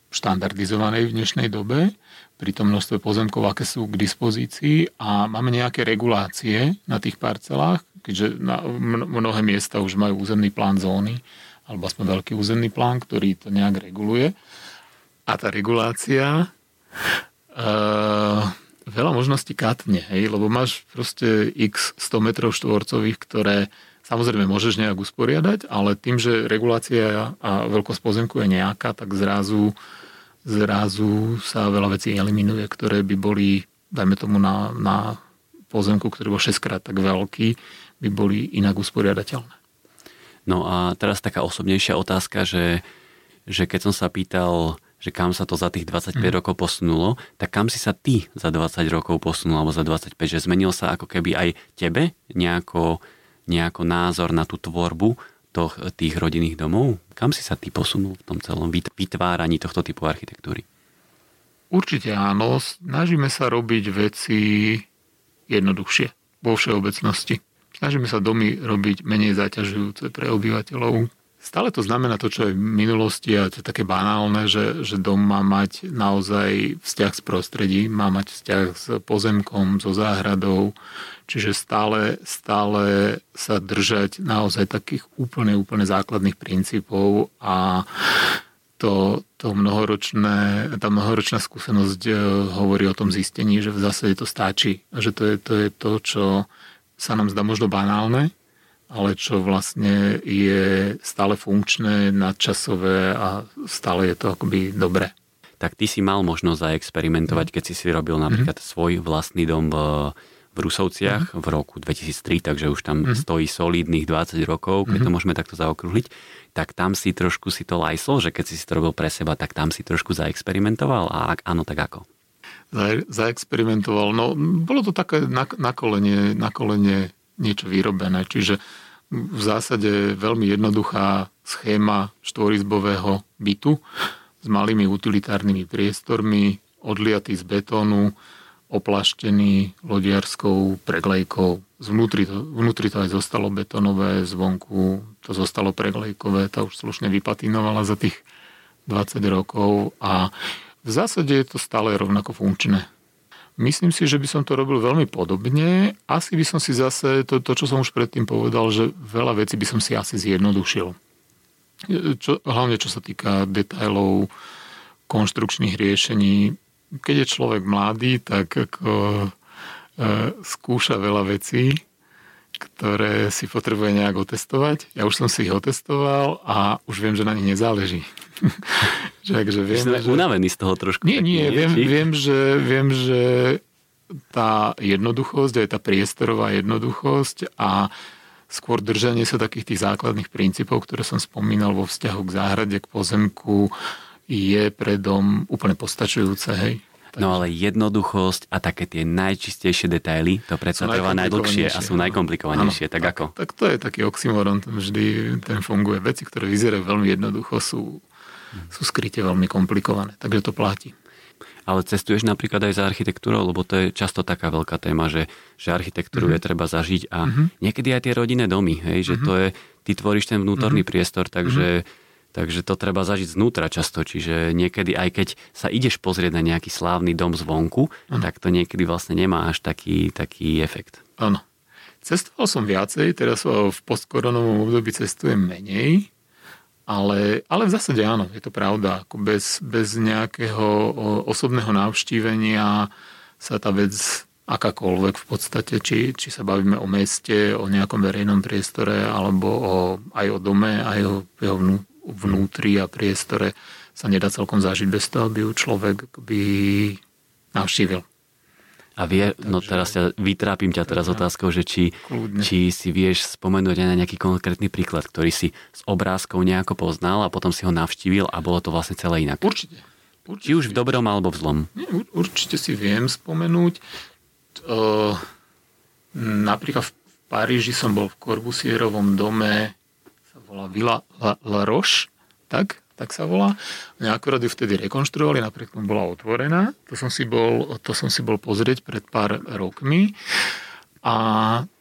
štandardizovanej v dnešnej dobe, pri tom množstve pozemkov, aké sú k dispozícii a máme nejaké regulácie na tých parcelách, keďže na mnohé miesta už majú územný plán zóny, alebo aspoň veľký územný plán, ktorý to nejak reguluje. A tá regulácia e, veľa možností katne, hej, lebo máš proste x sto metrov štvorcových, ktoré samozrejme môžeš nejak usporiadať, ale tým, že regulácia a veľkosť pozemku je nejaká, tak zrazu, zrazu sa veľa vecí eliminuje, ktoré by boli, dajme tomu na, na pozemku, ktorý bol šesťkrát tak veľký, by boli inak usporiadateľné. No a teraz taká osobnejšia otázka, že, že keď som sa pýtal, že kam sa to za tých dvadsaťpäť mm. rokov posunulo, tak kam si sa ty za dvadsať rokov posunul, alebo za dvadsaťpäť, že zmenil sa ako keby aj tebe nejako nejako názor na tú tvorbu toch, tých rodinných domov? Kam si sa ty posunul v tom celom vytváraní tohto typu architektúry? Určite áno. Snažíme sa robiť veci jednoduchšie, vo všeobecnosti. Snažíme sa domy robiť menej zaťažujúce pre obyvateľov. Stále to znamená to, čo je v minulosti a to je také banálne, že, že dom má mať naozaj vzťah s prostredím, má mať vzťah s pozemkom, so záhradou, čiže stále, stále sa držať naozaj takých úplne, úplne základných princípov a to, to mnohoročné, tá mnohoročná skúsenosť hovorí o tom zistení, že v zásade to stačí a že to je to, je to čo sa nám zdá možno banálne, ale čo vlastne je stále funkčné, nadčasové a stále je to akoby dobré. Tak ty si mal možnosť zaexperimentovať, keď si si robil napríklad mm-hmm. svoj vlastný dom v, v Rusovciach mm-hmm. v roku dvetisíctri, takže už tam mm-hmm. stojí solidných dvadsať rokov, keď mm-hmm. to môžeme takto zaokrúhliť, tak tam si trošku si to lajsol, že keď si si to robil pre seba, tak tam si trošku zaexperimentoval a ak áno, tak ako? Za, zaexperimentoval, no bolo to také na, na kolene, na kolene niečo vyrobené. Čiže v zásade veľmi jednoduchá schéma štvorizbového bytu s malými utilitárnymi priestormi, odliatý z betónu, oplaštený lodiarskou preglejkou. Zvnútri to, vnútri to aj zostalo betónové, zvonku to zostalo preglejkové, tá už slušne vypatinovala za tých dvadsať rokov a v zásade je to stále rovnako funkčné. Myslím si, že by som to robil veľmi podobne. Asi by som si zase, to, to čo som už predtým povedal, že veľa vecí by som si asi zjednodušil. Čo, hlavne čo sa týka detailov, konštrukčných riešení. Keď je človek mladý, tak ako, e, skúša veľa vecí, ktoré si potrebuje nejak otestovať. Ja už som si ich otestoval a už viem, že na nich nezáleží. Takže viem, že... unavený z toho trošku. Nie, nie, viem, viem, že, viem, že tá jednoduchosť, aj tá priestorová jednoduchosť a skôr držanie sa takých tých základných princípov, ktoré som spomínal vo vzťahu k záhrade, k pozemku, je pre dom úplne postačujúce, hej. Takže. No ale jednoduchosť a také tie najčistejšie detaily, to predsa trvá najdlhšie a sú najkomplikovanejšie, ano, tak, tak ako? Tak to je taký oxymoron, ten vždy ten funguje. Veci, ktoré vyzerajú veľmi jednoducho, sú, sú skryte veľmi komplikované, takže to platí. Ale cestuješ napríklad aj za architektúrou, lebo to je často taká veľká téma, že, že architektúru mm-hmm. je treba zažiť a mm-hmm. niekedy aj tie rodinné domy, hej, že mm-hmm. to je, ty tvoríš ten vnútorný mm-hmm. priestor, takže... Mm-hmm. Takže to treba zažiť znútra často, čiže niekedy aj keď sa ideš pozrieť na nejaký slávny dom zvonku, ano. Tak to niekedy vlastne nemá až taký, taký efekt. Áno. Cestoval som viacej, teraz v postkoronovom období cestujem menej, Ale, ale v zásade áno, je to pravda. Ako bez, bez nejakého osobného navštívenia sa tá vec akákoľvek v podstate, či, či sa bavíme o meste, o nejakom verejnom priestore, alebo o, aj o dome, aj o jeho vnú, vnútri a priestore, sa nedá celkom zažiť bez toho, aby ju človek by navštívil. A vie, Takže, no teraz ťa, vytrápim ťa teraz otázkou, že či, či si vieš spomenúť aj na nejaký konkrétny príklad, ktorý si s obrázkou nejako poznal a potom si ho navštívil a bolo to vlastne celé inak. Určite. určite či už v dobrom alebo v zlom. Nie, určite si viem spomenúť. Uh, napríklad v Paríži som bol v Corbusierovom dome, sa volá Villa La, La Roche, tak? tak sa volá. Mňa akurát ju vtedy rekonštruovali, napriek tomu bola otvorená. To som si bol, to som si bol pozrieť pred pár rokmi. A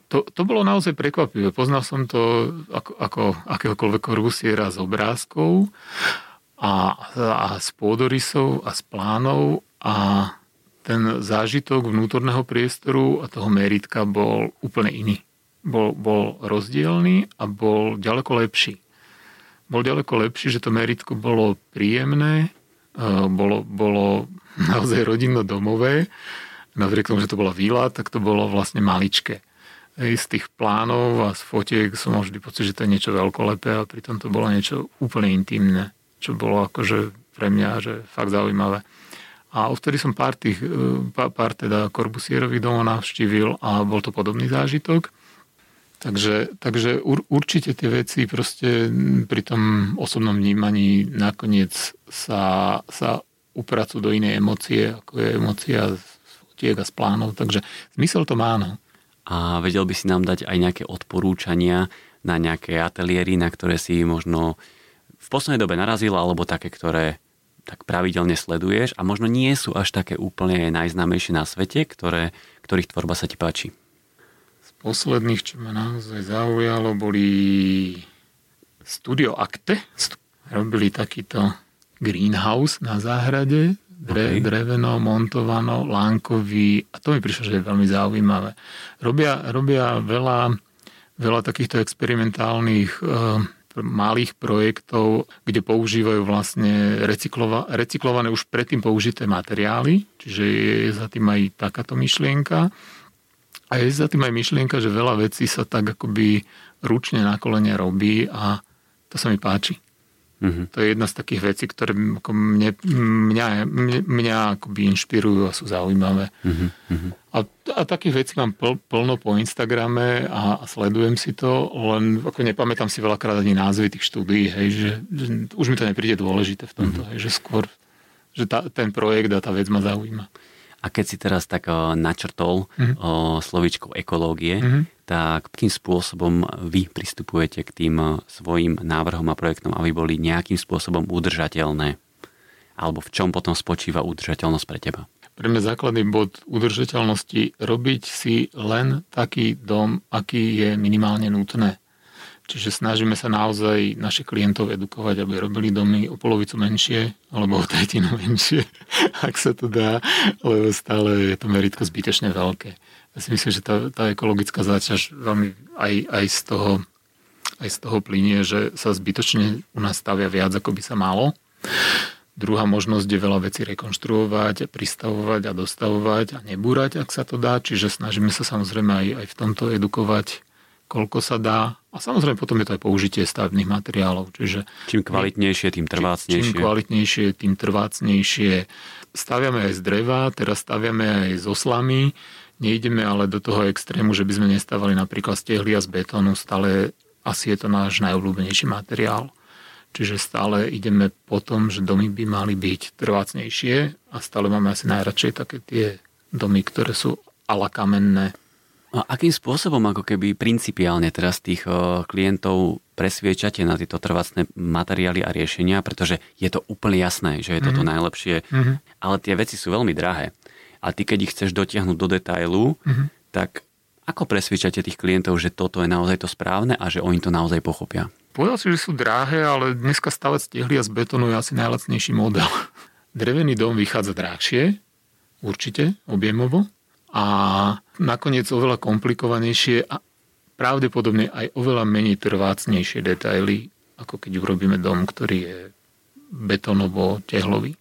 to, to bolo naozaj prekvapivé. Poznal som to ako, ako akéhokoľvek Corbusiera z obrázkov a, a z pôdorysov a z plánov a ten zážitok vnútorného priestoru a toho meritka bol úplne iný. Bol, bol rozdielný a bol ďaleko lepší. Bol ďaleko lepší, že to meritko bolo príjemné, bolo, bolo naozaj rodinno-domové. Napriek tomu, že to bola vila, tak to bolo vlastne maličké. Z tých plánov a z fotiek som mal vždy pocit, že to je niečo veľkolepé a pritom to bolo niečo úplne intimné, čo bolo akože pre mňa že fakt zaujímavé. A odtedy som pár tých, pár teda Corbusierových domov navštívil a bol to podobný zážitok. Takže, takže ur, určite tie veci proste pri tom osobnom vnímaní nakoniec sa, sa upracujú do inej emócie, ako je emócia z fotiek a z plánov, takže zmysel to má, no. A vedel by si nám dať aj nejaké odporúčania na nejaké ateliéry, na ktoré si možno v poslednej dobe narazil, alebo také, ktoré tak pravidelne sleduješ a možno nie sú až také úplne najznámejšie na svete, ktoré, ktorých tvorba sa ti páči? Posledných, čo ma naozaj zaujalo, boli Studio Akte. Robili takýto greenhouse na záhrade, dre, okay. dreveno, montovano, lánkový. A to mi prišlo, že je veľmi zaujímavé. Robia, robia veľa, veľa takýchto experimentálnych uh, malých projektov, kde používajú vlastne recyklova, recyklované už predtým použité materiály. Čiže je za tým aj takáto myšlienka. A je za tým aj myšlienka, že veľa vecí sa tak akoby ručne na kolene robí a to sa mi páči. Mm-hmm. To je jedna z takých vecí, ktoré mne, mňa, mňa, mňa akoby inšpirujú a sú zaujímavé. Mm-hmm. A, a takých vecí mám pl, plno po Instagrame a, a sledujem si to, len ako nepamätám si veľakrát ani názvy tých štúdií, hej, že, že už mi to nepríde dôležité v tomto, mm-hmm. hej, že skôr že tá, ten projekt a tá vec ma zaujíma. A keď si teraz tak načrtol mm-hmm. slovíčko ekológie, mm-hmm. tak akým spôsobom vy pristupujete k tým svojim návrhom a projektom, aby boli nejakým spôsobom udržateľné? Alebo v čom potom spočíva udržateľnosť pre teba? Pre mňa základný bod udržateľnosti robiť si len taký dom, aký je minimálne nutné. Čiže snažíme sa naozaj našich klientov edukovať, aby robili domy o polovicu menšie, alebo o tretinu menšie, ak sa to dá, lebo stále je to meritko zbytečne veľké. Ja si myslím, že tá, tá ekologická záťaž veľmi aj, aj, z toho, aj z toho plynie, že sa zbytočne u nás stavia viac, ako by sa malo. Druhá možnosť je veľa vecí rekonštruovať, pristavovať a dostavovať a nebúrať, ak sa to dá. Čiže snažíme sa samozrejme aj, aj v tomto edukovať, koľko sa dá. A samozrejme potom je to aj použitie stavebných materiálov. Čiže čím kvalitnejšie, tým trvácnejšie. Čím kvalitnejšie, tým trvácnejšie. Staviame aj z dreva, teraz staviame aj z oslami. Nejdeme ale do toho extrému, že by sme nestávali napríklad stehlia z betónu. Stále asi je to náš najobľúbenejší materiál. Čiže stále ideme po tom, že domy by mali byť trvácnejšie a stále máme asi najradšej také tie domy, ktoré sú a la kamenné. A akým spôsobom ako keby principiálne teraz tých o, klientov presviečate na tieto trvácne materiály a riešenia, pretože je to úplne jasné, že je to to mm-hmm. najlepšie, mm-hmm. ale tie veci sú veľmi drahé. A ty, keď ich chceš dotiahnuť do detailu, mm-hmm. tak ako presviečate tých klientov, že toto je naozaj to správne a že oni to naozaj pochopia? Povedal si, že sú drahé, ale dneska stavať stehlia z betónu je asi najlacnejší model. Drevený dom vychádza drahšie, určite, objemovo. A nakoniec oveľa komplikovanejšie a pravdepodobne aj oveľa menej trvácnejšie detaily ako keď urobíme dom, ktorý je betónovo-tehlový.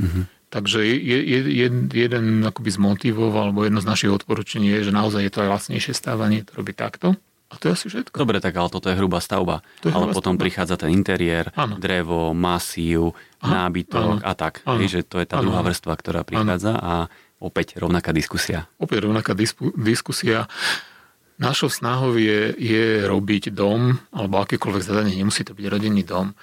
Mm-hmm. Takže je, je, jeden akoby z motivov, alebo jedno z našich odporúčení je, že naozaj je to aj lacnejšie stávanie, to robí takto. A to je asi všetko. Dobre, tak ale toto je hrubá stavba. Je ale hrubá potom stavba. Prichádza ten interiér, ano. Drevo, masív, aha, nábytok ano. A tak. Hej, že to je tá ano. Druhá vrstva, ktorá prichádza ano. A opäť rovnaká diskusia. Opäť rovnaká dispu- diskusia. Našou snahou je, je robiť dom, alebo akékoľvek zadanie, nemusí to byť rodinný dom,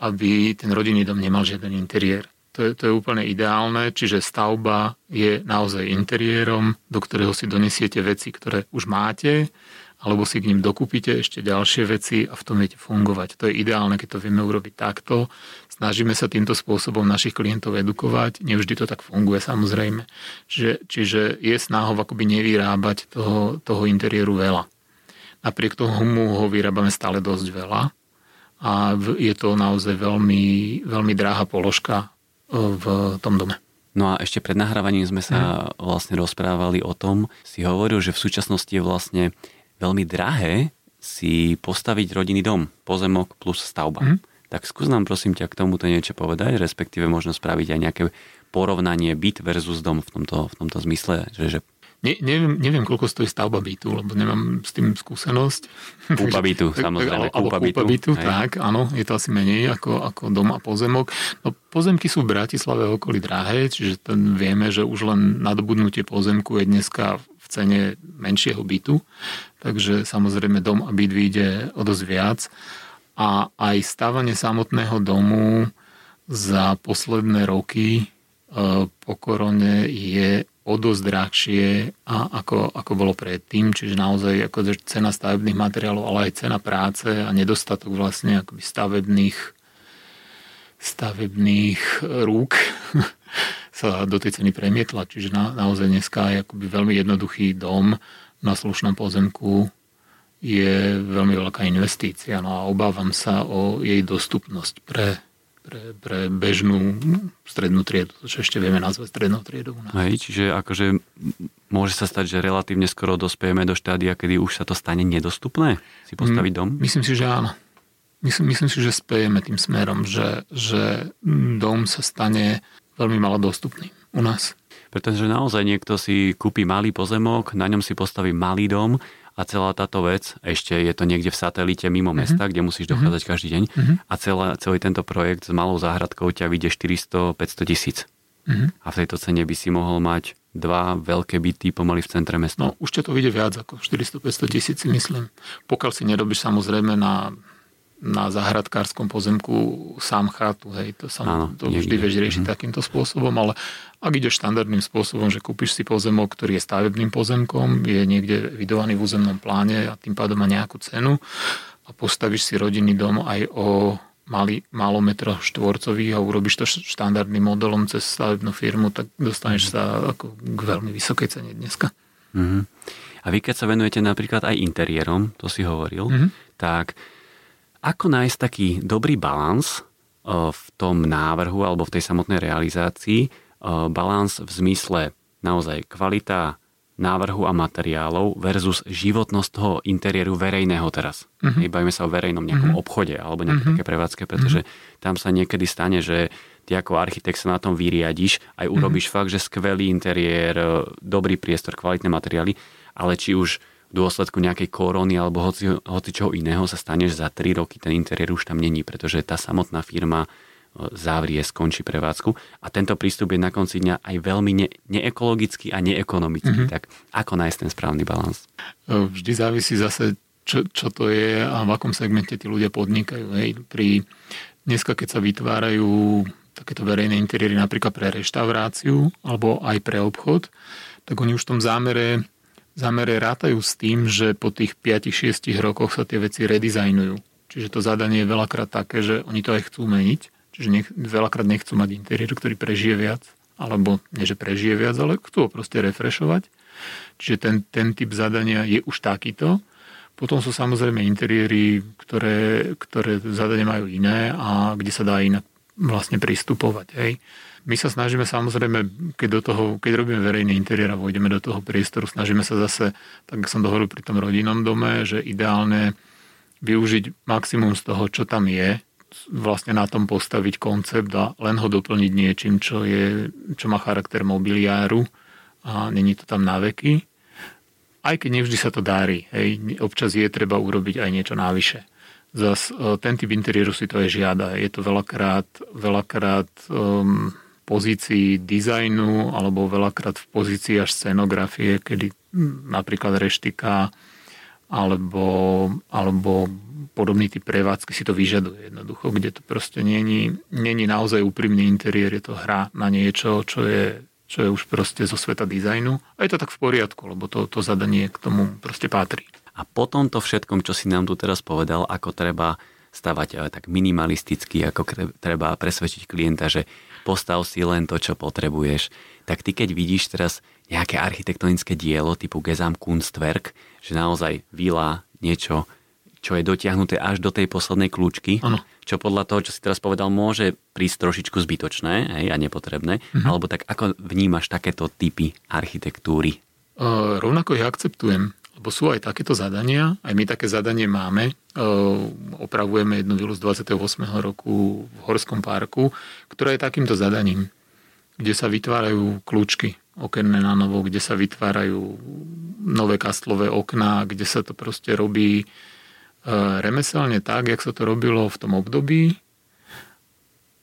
aby ten rodinný dom nemal žiaden interiér. To je, to je úplne ideálne, čiže stavba je naozaj interiérom, do ktorého si donesiete veci, ktoré už máte, alebo si k ním dokúpite ešte ďalšie veci a v tom viete fungovať. To je ideálne, keď to vieme urobiť takto. Snažíme sa týmto spôsobom našich klientov edukovať, nevždy to tak funguje samozrejme. Čiže, čiže je snahou akoby nevyrábať toho, toho interiéru veľa. Napriek tomu ho vyrábame stále dosť veľa a je to naozaj veľmi, veľmi drahá položka v tom dome. No a ešte pred nahrávaním sme sa hmm. vlastne rozprávali o tom, si hovoril, že v súčasnosti je vlastne veľmi drahé si postaviť rodinný dom, pozemok plus stavba. Hmm. Tak skús nám prosím ťa k tomuto niečo povedať, respektíve možno spraviť aj nejaké porovnanie byt versus dom v tomto, v tomto zmysle, že... že... Ne, neviem, neviem, koľko stojí stavba bytu, lebo nemám s tým skúsenosť. Kúpa bytu, samozrejme. Alebo kúpa, kúpa bytu, tak, áno, je to asi menej ako, ako dom a pozemok. No, pozemky sú v Bratislave okolí drahé, čiže ten vieme, že už len nadobudnutie pozemku je dneska v cene menšieho bytu, takže samozrejme dom a byt vyjde o dosť viac. A aj stávanie samotného domu za posledné roky e, po korone je o dosť drahšie a ako, ako bolo predtým, čiže naozaj ako cena stavebných materiálov, ale aj cena práce a nedostatok vlastne akoby stavebných, stavebných rúk sa do tej ceny premietla. Čiže na, naozaj dneska je akoby veľmi jednoduchý dom na slušnom pozemku je veľmi veľká investícia. No a obávam sa o jej dostupnosť pre Pre, pre bežnú strednú triedu, čo ešte vieme nazvať strednou triedou. Hej, čiže akože môže sa stať, že relatívne skoro dospejeme do štádia, kedy už sa to stane nedostupné? Si postaviť dom? Myslím si, že áno. Myslím, myslím si, že spejeme tým smerom, že, že dom sa stane veľmi malo dostupný u nás. Pretože naozaj niekto si kúpi malý pozemok, na ňom si postaví malý dom, a celá táto vec, ešte je to niekde v satelite mimo mesta, uh-huh. kde musíš dochádzať uh-huh. každý deň uh-huh. a celá, celý tento projekt s malou záhradkou ťa vyjde štyristo päťsto tisíc. Uh-huh. A v tejto cene by si mohol mať dva veľké byty pomaly v centre mesta. No už ťa to vyjde viac ako štyristo päťsto tisíc, myslím. Pokiaľ si nerobíš samozrejme na, na záhradkárskom pozemku sám chatu, hej, to, sam, áno, to vždy vieš riešiť uh-huh. takýmto spôsobom, ale ak ideš štandardným spôsobom, že kúpiš si pozemok, ktorý je stavebným pozemkom, je niekde vydovaný v územnom pláne a tým pádom má nejakú cenu a postavíš si rodinný dom aj o malý, málo metroch štvorcových a urobíš to štandardným modelom cez stavebnú firmu, tak dostaneš sa ako k veľmi vysokej cene dneska. Mm-hmm. A vy keď sa venujete napríklad aj interiérom, to si hovoril, mm-hmm. tak ako nájsť taký dobrý balans v tom návrhu alebo v tej samotnej realizácii, balans v zmysle naozaj kvalita návrhu a materiálov versus životnosť toho interiéru verejného teraz. Uh-huh. Bavíme sa o verejnom nejakom uh-huh. obchode alebo nejaké uh-huh. také prevádzke, pretože uh-huh. tam sa niekedy stane, že ty ako architekt sa na tom vyriadiš, aj urobíš uh-huh. fakt, že skvelý interiér, dobrý priestor, kvalitné materiály, ale či už v dôsledku nejakej korony alebo hoci, hoci čoho iného sa staneš za tri roky, ten interiér už tam není, pretože tá samotná firma závrie, skončí prevádzku a tento prístup je na konci dňa aj veľmi ne- neekologický a neekonomický. Mm-hmm. Tak ako nájsť ten správny balans? Vždy závisí zase, čo, čo to je a v akom segmente tí ľudia podnikajú. Hej. Pri dneska, keď sa vytvárajú takéto verejné interiéry napríklad pre reštauráciu alebo aj pre obchod, tak oni už v tom zámere, zámere rátajú s tým, že po tých päť šesť rokoch sa tie veci redizajnujú. Čiže to zadanie je veľakrát také, že oni to aj chcú meniť. Čiže nech, veľakrát nechcú mať interiér, ktorý prežije viac, alebo nie, že prežije viac, ale chcú ho proste refrešovať. Čiže ten, ten typ zadania je už takýto. Potom sú samozrejme interiéry, ktoré, ktoré zadania majú iné a kde sa dá inak vlastne pristupovať. Hej. My sa snažíme samozrejme, keď, do toho, keď robíme verejný interiér a vojdeme do toho priestoru, snažíme sa zase, tak som dohovoril pri tom rodinnom dome, že ideálne využiť maximum z toho, čo tam je, vlastne na tom postaviť koncept a len ho doplniť niečím, čo, je, čo má charakter mobiliáru a není to tam na veky. Aj keď nevždy sa to darí, hej, občas je treba urobiť aj niečo navyše. Zas ten typ interiéru si to aj žiada. Je to veľakrát, veľakrát um, pozícii dizajnu alebo veľakrát v pozícii až scenografie, kedy napríklad reštika alebo, alebo podobný typ prevádzky si to vyžaduje jednoducho, kde to proste není, není naozaj úprimný interiér, je to hra na niečo, čo je, čo je už proste zo sveta dizajnu. A je to tak v poriadku, lebo to, to zadanie k tomu proste patrí. A po tomto všetkom, čo si nám tu teraz povedal, ako treba stavať tak minimalisticky, ako treba presvedčiť klienta, že postav si len to, čo potrebuješ. Tak ty, keď vidíš teraz nejaké architektonické dielo typu Gesamtkunstwerk, že naozaj vila niečo, čo je dotiahnuté až do tej poslednej kľúčky, ano. Čo podľa toho, čo si teraz povedal, môže prísť trošičku zbytočné, hej, a nepotrebné. Mhm. Alebo tak ako vnímaš takéto typy architektúry? Uh, rovnako ja akceptujem. Lebo sú aj takéto zadania, aj my také zadanie máme, opravujeme jednu vilu z dvadsiateho ôsmeho roku v Horskom parku, ktorá je takýmto zadaním, kde sa vytvárajú kľúčky okenné na novo, kde sa vytvárajú nové kastlové okná, kde sa to proste robí remeselne tak, jak sa to robilo v tom období,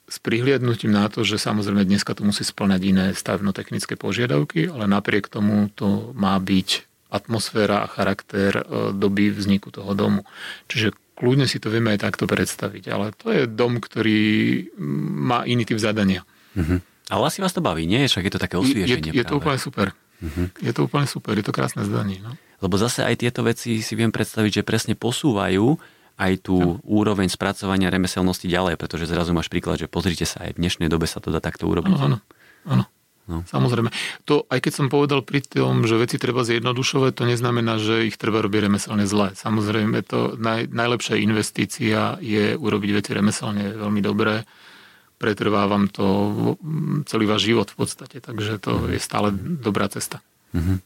s prihliadnutím na to, že samozrejme dneska to musí splňať iné stavebno-technické požiadavky, ale napriek tomu to má byť atmosféra a charakter doby vzniku toho domu. Čiže kľudne si to vieme aj takto predstaviť, ale to je dom, ktorý má iný typ zadania. Uh-huh. Ale asi vás to baví, nie? Však je to také osvieženie. Je, je to úplne super. Uh-huh. Je to úplne super, je to krásne zadanie. No? Lebo zase aj tieto veci si viem predstaviť, že presne posúvajú aj tú no. úroveň spracovania remeselnosti ďalej, pretože zrazu máš príklad, že pozrite sa, aj v dnešnej dobe sa to dá takto urobiť. Áno, áno. No. Samozrejme. To, aj keď som povedal pri tom, že veci treba zjednodušovať, to neznamená, že ich treba robiť remeselne zle. Samozrejme, to naj, najlepšia investícia je urobiť veci remeselne veľmi dobré. Pretrvávam to celý váš život v podstate, takže to je stále dobrá cesta. Mhm.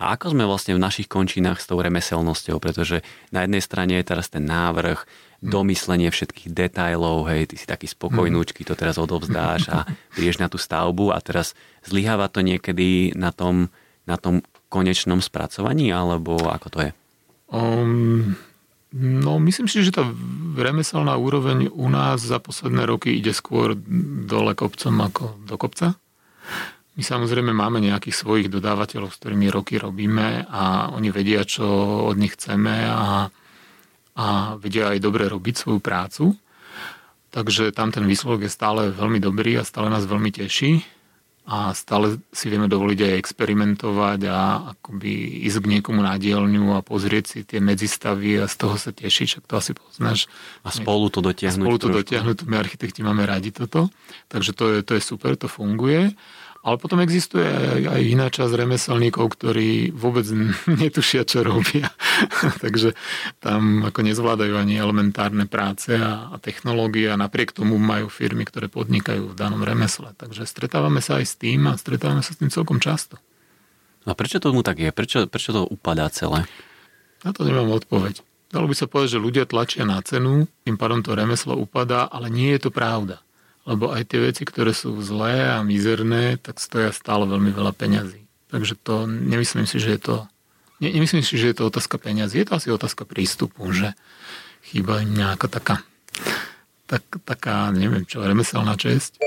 A ako sme vlastne v našich končinách s tou remeselnosťou? Pretože na jednej strane je teraz ten návrh, domyslenie všetkých detailov, hej, ty si taký spokojnúčky, to teraz odovzdáš a prídeš na tú stavbu a teraz zlyháva to niekedy na tom, na tom konečnom spracovaní, alebo ako to je? Um, no, myslím si, že tá remeselná úroveň u nás za posledné roky ide skôr dole kopcom ako do kopca. My samozrejme máme nejakých svojich dodávateľov, s ktorými roky robíme a oni vedia, čo od nich chceme a, a vedia aj dobre robiť svoju prácu. Takže tam ten výsledok je stále veľmi dobrý a stále nás veľmi teší a stále si vieme dovoliť aj experimentovať a akoby ísť k niekomu na dielňu a pozrieť si tie medzistavy a z toho sa tešiť, však to asi poznáš. A spolu to dotiahnuť. Spolu to dotiahnuť, my architekti máme radi toto, takže to je, to je super, to funguje. Ale potom existuje aj iná časť remeselníkov, ktorí vôbec netušia, čo robia. Takže tam ako nezvládajú ani elementárne práce a technológie a napriek tomu majú firmy, ktoré podnikajú v danom remesle. Takže stretávame sa aj s tým a stretávame sa s tým celkom často. A prečo tomu tak je? Prečo, prečo to upadá celé? Na to nemám odpoveď. Dalo by sa povedať, že ľudia tlačia na cenu, tým pádom to remeslo upadá, ale nie je to pravda. Lebo aj tie veci, ktoré sú zlé a mizerné, tak stoja stále veľmi veľa peňazí. Takže to nemyslím si, že je to, ne, nemyslím si, že je to otázka peňazí. Je to asi otázka prístupu, že chýba im nejaká taká, tak, taká, neviem čo, remeselná česť.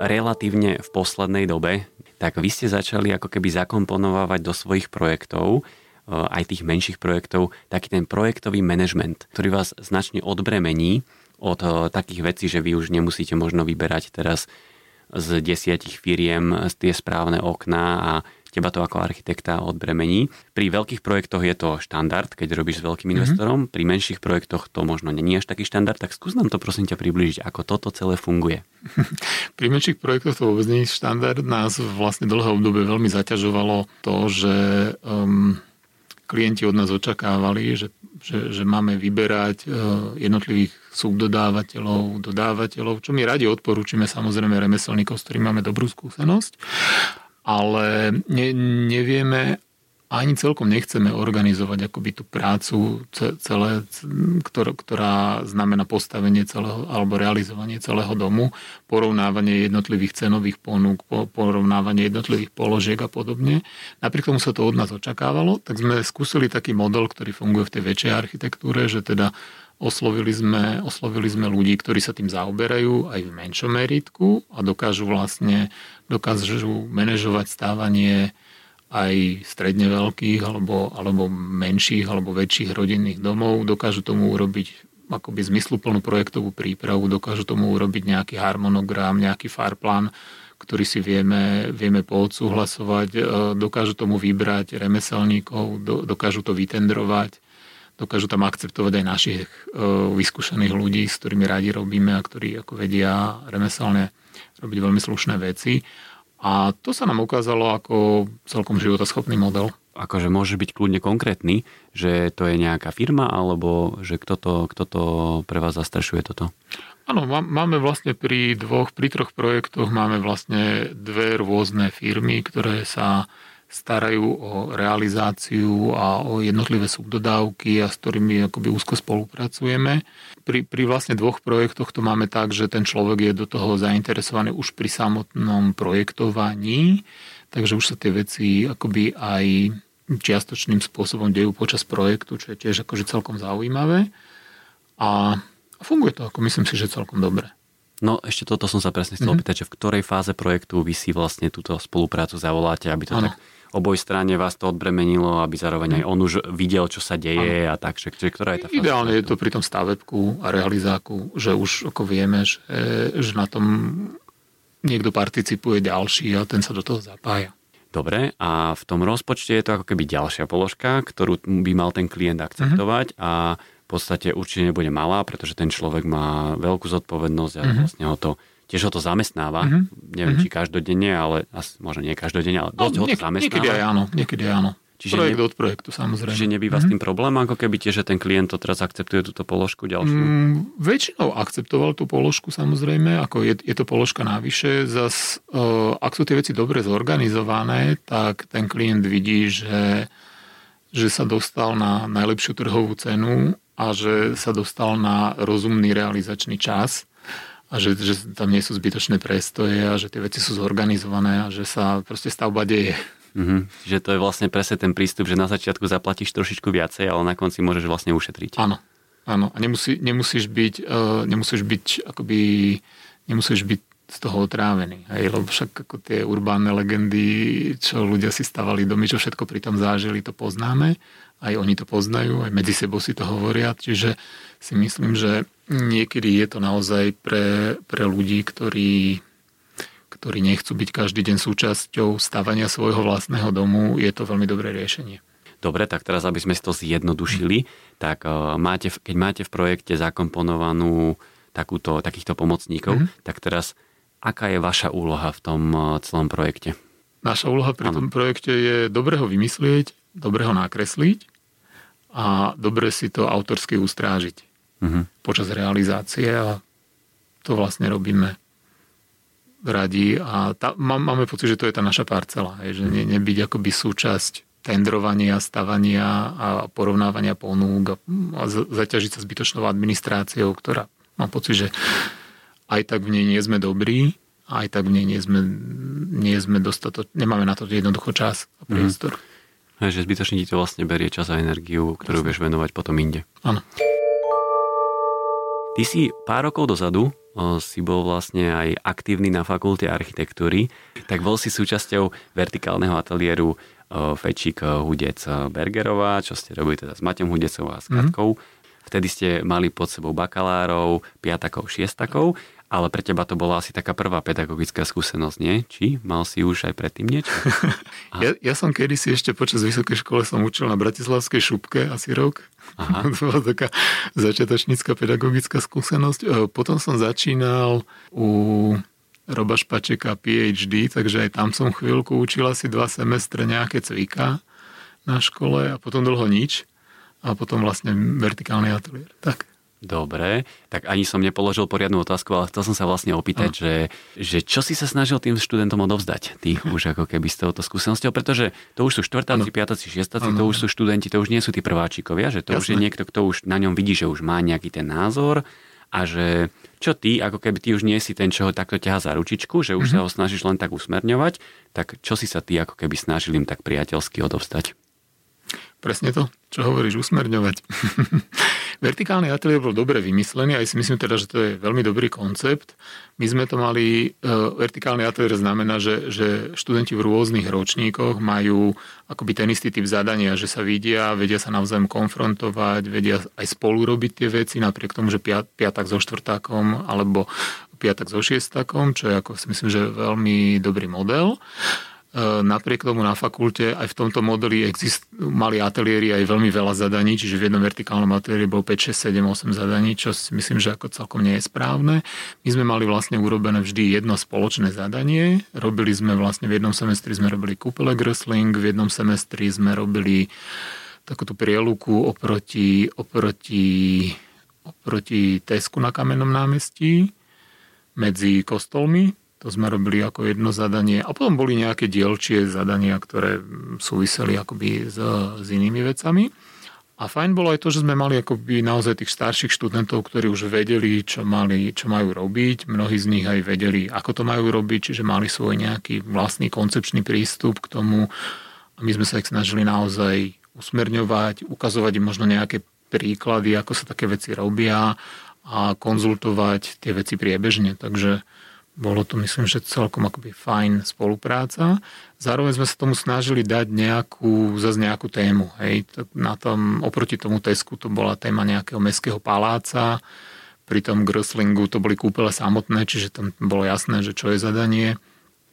Relatívne v poslednej dobe, tak vy ste začali ako keby zakomponovávať do svojich projektov aj tých menších projektov, taký ten projektový manažment, ktorý vás značne odbremení od takých vecí, že vy už nemusíte možno vyberať teraz z desiatich firiem tie správne okná a teba to ako architekta odbremení. Pri veľkých projektoch je to štandard, keď robíš s veľkým investorom, pri menších projektoch to možno nie je až taký štandard, tak skús nám to prosím ťa priblížiť, ako toto celé funguje. Pri menších projektoch to vôbec nie je štandard, nás vlastne dlhé obdobie veľmi zaťažovalo to, že um, klienti od nás očakávali, že Že, že máme vyberať jednotlivých subdodávateľov, dodávateľov, čo my radi odporúčime samozrejme remeselníkov, s ktorými máme dobrú skúsenosť, ale ne, nevieme A ani celkom nechceme organizovať akoby tú prácu celé, ktorá znamená postavenie celého alebo realizovanie celého domu, porovnávanie jednotlivých cenových ponúk, porovnávanie jednotlivých položiek a podobne. Napriek tomu sa to od nás očakávalo, tak sme skúsili taký model, ktorý funguje v tej väčšej architektúre, že teda oslovili sme, oslovili sme ľudí, ktorí sa tým zaoberajú aj v menšom meritku a dokážu vlastne dokážu manažovať stávanie aj stredne veľkých alebo, alebo menších alebo väčších rodinných domov, dokážu tomu urobiť akoby zmysluplnú projektovú prípravu, dokážu tomu urobiť nejaký harmonogram, nejaký farplán, ktorý si vieme, vieme poodsúhlasovať, dokážu tomu vybrať remeselníkov, dokážu to vytendrovať, dokážu tam akceptovať aj našich vyskúšaných ľudí, s ktorými radi robíme a ktorí ako vedia remeselne robiť veľmi slušné veci. A to sa nám ukázalo ako celkom životoschopný model. Akože môže byť kľudne konkrétny, že to je nejaká firma, alebo že kto to, kto to pre vás zastrešuje toto? Áno, máme vlastne pri dvoch, pri troch projektoch máme vlastne dve rôzne firmy, ktoré sa starajú o realizáciu a o jednotlivé subdodávky a s ktorými akoby úzko spolupracujeme. Pri, pri vlastne dvoch projektoch to máme tak, že ten človek je do toho zainteresovaný už pri samotnom projektovaní, takže už sa tie veci akoby aj čiastočným spôsobom dejú počas projektu, čo je tiež akože celkom zaujímavé. A funguje to, ako myslím si, že celkom dobre. No ešte toto som sa presne chcel opýtať, mm-hmm. že v ktorej fáze projektu vy si vlastne túto spoluprácu zavoláte, aby to ano. Tak oboj strane vás to odbremenilo, aby zároveň aj on už videl, čo sa deje ano. A tak, že, že ktorá je tá fáza? Ideálne je to pri tom stavebku a realizáku, že už ako vieme, že, že na tom niekto participuje ďalší a ten sa do toho zapája. Dobre, a v tom rozpočte je to ako keby ďalšia položka, ktorú by mal ten klient akceptovať mm-hmm. a v podstate určite nebude malá, pretože ten človek má veľkú zodpovednosť a uh-huh. vlastne ho to, tiež ho to zamestnáva. Uh-huh. Neviem, uh-huh. či každodenne, ale možno nie každodenne, ale dosť no, ho to niek- zamestnáva. Niekedy aj áno, niekedy áno. Čiže projekt ne- od projektu, samozrejme. Čiže nebýva uh-huh. s tým problém, ako keby tiež ten klient to teraz akceptuje túto položku ďalšiu? Mm, väčšinou akceptoval tú položku, samozrejme, ako je, je to položka navyše. Zas, uh, ak sú tie veci dobre zorganizované, tak ten klient vidí, že, že sa dostal na najlepšiu trhovú cenu a že sa dostal na rozumný realizačný čas a že, že tam nie sú zbytočné prestoje a že tie veci sú zorganizované a že sa proste stavba deje. Mm-hmm. Že to je vlastne presne ten prístup, že na začiatku zaplatíš trošičku viacej, ale na konci môžeš vlastne ušetriť. Áno, áno. A nemusí, nemusíš byť, uh, nemusíš byť akoby, nemusíš byť z toho otrávený. Hej? Lebo však ako tie urbánne legendy, čo ľudia si stavali domy, čo všetko pri tom zážili, to poznáme. Aj oni to poznajú, aj medzi sebou si to hovoria. Čiže si myslím, že niekedy je to naozaj pre, pre ľudí, ktorí, ktorí nechcú byť každý deň súčasťou stavania svojho vlastného domu, je to veľmi dobré riešenie. Dobre, tak teraz, aby sme si to zjednodušili, tak máte, keď máte v projekte zakomponovanú takúto, takýchto pomocníkov, mm-hmm. tak teraz aká je vaša úloha v tom celom projekte? Naša úloha pri ano. Tom projekte je dobre ho vymyslieť, dobre ho nakresliť a dobre si to autorsky ustrážiť uh-huh. počas realizácie a to vlastne robíme radi a tá, máme pocit, že to je tá naša parcela, je, že ne, nebyť akoby súčasť tendrovania, stavania a porovnávania ponúk a, a zaťažiť sa zbytočnou administráciou, ktorá mám pocit, že aj tak v nej nie sme dobrí, aj tak v nej nie sme, nie sme dostato, nemáme na to jednoducho čas a priestor. Mm. Že zbytočne ti to vlastne berie čas a energiu, ktorú budeš venovať potom inde. Áno. Ty si pár rokov dozadu o, si bol vlastne aj aktívny na fakulte architektúry, tak bol si súčasťou vertikálneho ateliéru o, Fečík Hudec Bergerová, čo ste robili teda s Maťom Hudecom a s Katkou. Mm. Vtedy ste mali pod sebou bakalárov, piatakov, šiestakov, ale pre teba to bola asi taká prvá pedagogická skúsenosť, nie? Či? Mal si už aj predtým niečo? A... Ja, ja som kedysi ešte počas vysokej škole som učil na bratislavskej šupke asi rok. Aha. To bola taká začiatočnícka pedagogická skúsenosť. Potom som začínal u Roba Špačeka PhD, takže aj tam som chvíľku učil asi dva semestre nejaké cvika na škole a potom dlho nič. A potom vlastne vertikálny ateliér. Tak. Dobre, tak ani som nepoložil poriadnu otázku, ale chcel som sa vlastne opýtať, že, že čo si sa snažil tým študentom odovzdať, tých už ako keby s touto skúsenosťou, pretože to už sú štvrtáci, piataci, šiestaci, to už sú študenti, to už nie sú tí prváčikovia, že to Jasne. Už je niekto, kto už na ňom vidí, že už má nejaký ten názor a že čo ty, ako keby ty už nie si ten, čo ho takto ťahá za ručičku, že už mm-hmm. sa ho snažíš len tak usmerňovať, tak čo si sa ty ako keby snažil im tak priateľsky odovzdať? Presne to, čo hovoríš, usmerňovať. Vertikálny ateliér bol dobre vymyslený, aj si myslím teda, že to je veľmi dobrý koncept. My sme to mali, e, vertikálny ateliér znamená, že, že študenti v rôznych ročníkoch majú akoby ten istý typ zadania, že sa vidia, vedia sa navzájom konfrontovať, vedia aj spolu robiť tie veci, napriek tomu, že piat, piatak so štvrtákom alebo piatak so šiestakom, čo je ako si myslím, že veľmi dobrý model. Napriek tomu na fakulte aj v tomto modeli exist, mali ateliéry aj veľmi veľa zadaní, čiže v jednom vertikálnom ateliéri bolo päť, šesť, sedem, osem zadaní, čo si myslím, že ako celkom nie je správne. My sme mali vlastne urobené vždy jedno spoločné zadanie. Robili sme vlastne v jednom semestri sme robili kúpele grösling, v jednom semestri sme robili takúto prieluku oproti, oproti, oproti Tesku na Kamennom námestí medzi kostolmi. To sme robili ako jedno zadanie a potom boli nejaké dielčie zadania, ktoré súviseli akoby s, s inými vecami. A fajn bolo aj to, že sme mali akoby naozaj tých starších študentov, ktorí už vedeli, čo, mali, čo majú robiť. Mnohí z nich aj vedeli, ako to majú robiť, čiže mali svoj nejaký vlastný koncepčný prístup k tomu. A my sme sa ich snažili naozaj usmerňovať, ukazovať im možno nejaké príklady, ako sa také veci robia a konzultovať tie veci priebežne. Takže bolo to, myslím, že celkom akoby fajn spolupráca. Zároveň sme sa tomu snažili dať nejakú, zase nejakú tému. Hej. Na tom, oproti tomu Tesku to bola téma nejakého mestského paláca, pri tom gröslingu to boli kúpele samotné, čiže tam bolo jasné, že čo je zadanie.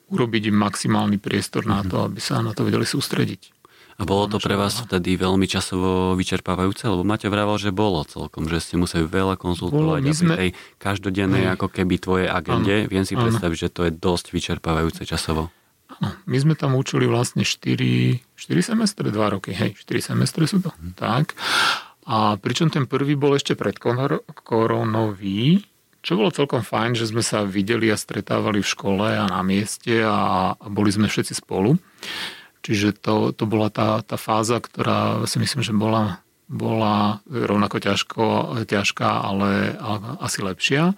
Urobiť im maximálny priestor na to, aby sa na to vedeli sústrediť. A bolo to pre vás vtedy veľmi časovo vyčerpávajúce? Lebo Maťo vraval, že bolo celkom, že ste museli veľa konzultovať. Bolo, aby sme... tej každodennej ako keby tvojej agende. Ano, viem si ano. predstaviť, že to je dosť vyčerpávajúce časovo. Áno, my sme tam učili vlastne štyri, štyri semestre, dva roky, hej, štyri semestre sú to. Hm. Tak. A pričom ten prvý bol ešte predkoronový, čo bolo celkom fajn, že sme sa videli a stretávali v škole a na mieste a, a boli sme všetci spolu. Čiže to, to bola tá, tá fáza, ktorá si myslím, že bola, bola rovnako ťažko, ťažká, ale asi lepšia.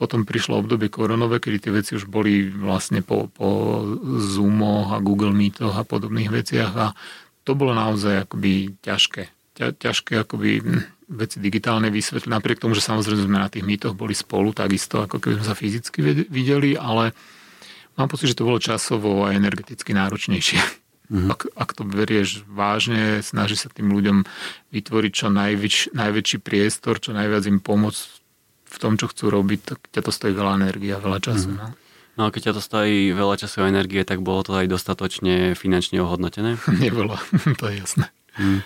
Potom prišlo obdobie koronové, kedy tie veci už boli vlastne po, po Zoomoch a Google Meetoch a podobných veciach a to bolo naozaj akoby ťažké. Ťa, ťažké akoby veci digitálne vysvetliť. Napriek tomu, že samozrejme sme na tých Meetoch boli spolu takisto, ako keby sme sa fyzicky videli, ale mám pocit, že to bolo časovo a energeticky náročnejšie. Mm-hmm. Ak, ak to berieš vážne, snaží sa tým ľuďom vytvoriť čo najväč, najväčší priestor, čo najviac im pomôcť v tom, čo chcú robiť, tak ťa to stojí veľa energie a veľa času. Mm-hmm. No? no a keď ťa to stojí veľa času a energie, tak bolo to aj dostatočne finančne ohodnotené? Nebolo, to je jasné. Mm.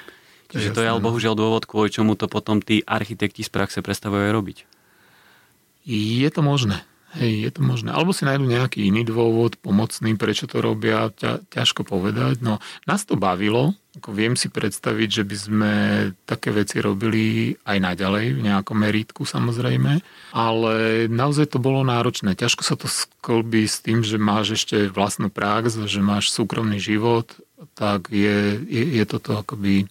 Čiže to je, to je jasné, bohužiaľ dôvod, kvôli čomu to potom tí architekti z praxe prestávajú robiť? Je to možné. Hej, je to možné. Alebo si nájdu nejaký iný dôvod, pomocný, prečo to robia, ťa, ťažko povedať. No, nás to bavilo, ako viem si predstaviť, že by sme také veci robili aj naďalej, v nejakom merítku samozrejme, ale naozaj to bolo náročné. Ťažko sa to sklbí s tým, že máš ešte vlastnú prax, že máš súkromný život, tak je, je, je toto akoby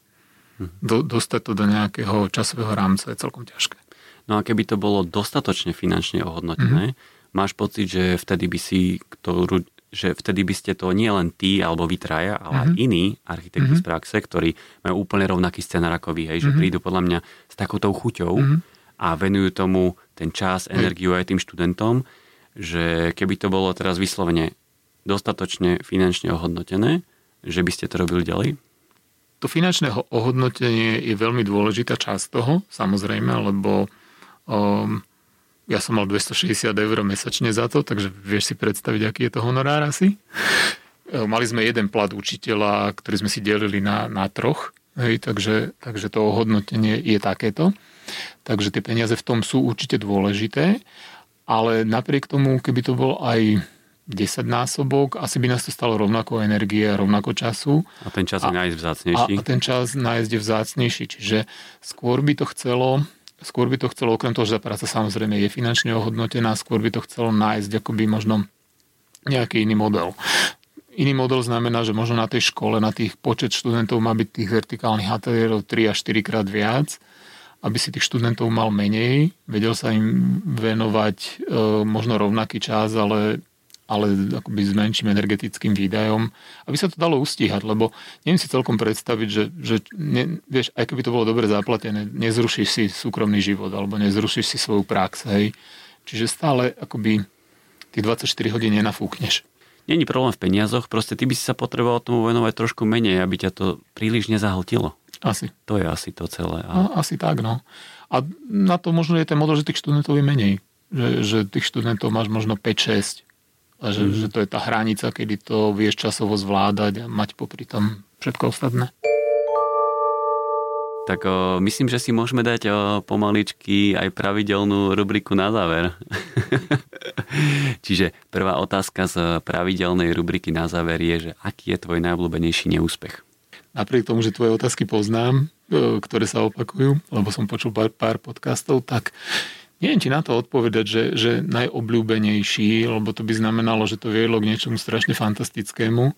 do, dostať to do nejakého časového rámca je celkom ťažké. No a keby to bolo dostatočne finančne ohodnotené, mm-hmm. máš pocit, že vtedy by si to, že vtedy by ste to nie len ty alebo vy traja, ale mm-hmm. aj iní architekti mm-hmm. z praxe, ktorí majú úplne rovnaký scenár ako vy, hej, že mm-hmm. prídu podľa mňa s takoutou chuťou mm-hmm. a venujú tomu ten čas, energiu aj tým študentom, že keby to bolo teraz vyslovene dostatočne finančne ohodnotené, že by ste to robili ďalej? To finančné ohodnotenie je veľmi dôležitá časť toho, samozrejme, lebo Um, ja som mal dvestošesťdesiat eur mesačne za to, takže vieš si predstaviť, aký je to honorár asi. Mali sme jeden plat učiteľa, ktorý sme si delili na, na troch, hej, takže, takže to ohodnotenie je takéto. Takže tie peniaze v tom sú určite dôležité, ale napriek tomu, keby to bol aj desaťnásobok, asi by nás to stalo rovnako energie, rovnako času. A ten čas je nájsť vzácnejší. A, a ten čas nájsť je vzácnejší, čiže skôr by to chcelo Skôr by to chcelo, okrem toho, že tá práca samozrejme je finančne ohodnotená, skôr by to chcelo nájsť akoby možno nejaký iný model. Iný model znamená, že možno na tej škole, na tých počet študentov má byť tých vertikálnych ateliérov tri až štyri krát viac, aby si tých študentov mal menej, vedel sa im venovať e, možno rovnaký čas, ale, ale akoby s menším energetickým výdajom, aby sa to dalo ustíhať, lebo neviem si celkom predstaviť, že, že ne, vieš, aj keby to bolo dobre zaplatené, nezrušíš si súkromný život, alebo nezrušíš si svoju prax, hej. Čiže stále akoby tých dvadsaťštyri hodín nenafúkneš. Není problém v peniazoch, proste ty by si sa potreboval tomu venovať trošku menej, aby ťa to príliš nezahltilo. Asi. To je asi to celé. A... No, asi tak, no. A na to možno je ten model, že tých študentov je menej. Že, že tých študentov máš možno päť šesť. A že, mm. že to je tá hranica, kedy to vieš časovo zvládať a mať popri tom všetko ostatné. Tak o, myslím, že si môžeme dať o, pomaličky aj pravidelnú rubriku na záver. Čiže prvá otázka z pravidelnej rubriky na záver je, že aký je tvoj najobľúbenejší neúspech? Napriek tomu, že tvoje otázky poznám, ktoré sa opakujú, lebo som počul pár, pár podcastov, tak neviem ti na to odpovedať, že, že najobľúbenejší, lebo to by znamenalo, že to viedlo k niečomu strašne fantastickému.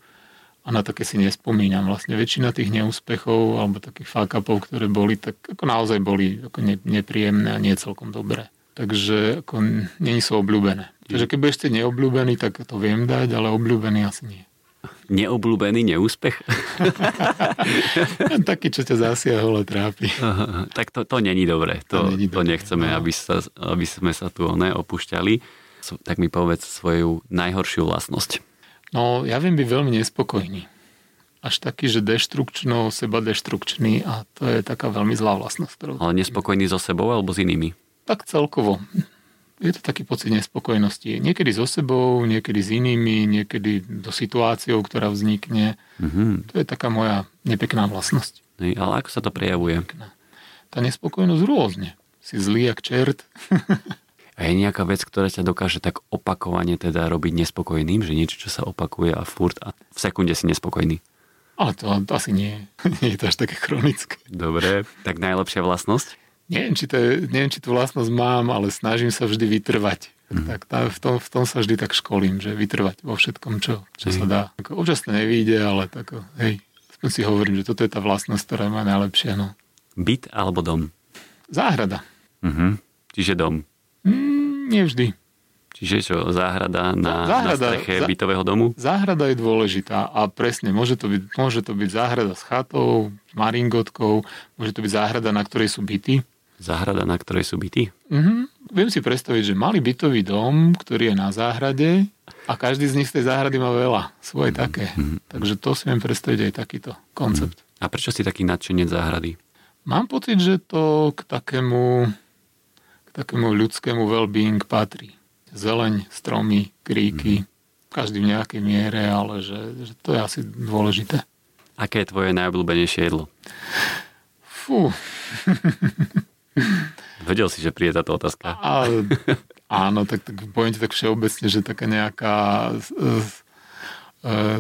A na také si nespomínam. Vlastne väčšina tých neúspechov alebo takých fuck-upov, ktoré boli, tak ako naozaj boli ako ne, nepríjemné a nie celkom dobré. Takže ako nie sú obľúbené. Takže keby ešte neobľúbený, tak to viem dať, ale obľúbený asi nie. Neobľúbený neúspech? Taký, čo ťa zasiahol a trápi. Aha, tak to, to není dobré. To, to, to nechceme, no. aby, sa, aby sme sa tu ne, opúšťali. Tak mi povedz svoju najhoršiu vlastnosť. No, ja viem byť veľmi nespokojný. Až taký, že deštrukčno, seba deštrukčný a to je taká veľmi zlá vlastnosť. Ktorú... Ale nespokojný so sebou alebo s inými? Tak celkovo. Je to taký pocit nespokojnosti. Niekedy so sebou, niekedy s inými, niekedy do situáciou, ktorá vznikne. Mm-hmm. To je taká moja nepekná vlastnosť. Nej, ale ako sa to prejavuje? Tá nespokojnosť rôzne. Si zlý jak čert. A je nejaká vec, ktorá sa dokáže tak opakovane teda robiť nespokojným, že niečo, čo sa opakuje a furt a v sekunde si nespokojný? Ale to, to asi nie. Nie je to až také chronické. Dobre, tak najlepšia vlastnosť? Neviem, či, to je, neviem, či tú vlastnosť mám, ale snažím sa vždy vytrvať. Mm. Tak tá, v, tom, v tom sa vždy tak školím, že vytrvať vo všetkom, čo, čo sa dá. Ako, občas to nevyjde, ale tak, hej, aspoň si hovorím, že toto je tá vlastnosť, ktorá má najlepšia. No. Byt alebo dom? Záhrada. Mm-hmm. Čiže dom. Mm, nevždy. Čiže čo, záhrada na, záhrada, na streche zá, bytového domu? Záhrada je dôležitá a presne, môže to byť, môže to byť záhrada s chatou, maringotkou, môže to byť záhrada, na ktorej sú byty. Záhrada, na ktorej sú byty? Mhm. Viem si predstaviť, že malý bytový dom, ktorý je na záhrade a každý z nich z tej záhrady má veľa, svoje mm-hmm. také. Takže to si viem predstaviť aj takýto koncept. Mm. A prečo si taký nadšenec záhrady? Mám pocit, že to k takému... takému ľudskému well-being patrí. Zeleň, stromy, kríky, mm-hmm. každý v nejakej miere, ale že, že to je asi dôležité. Aké je tvoje najobľúbenejšie jedlo? Fú. Vedel si, že príde táto otázka. A, áno, tak, tak poviem ti tak všeobecne, že taká nejaká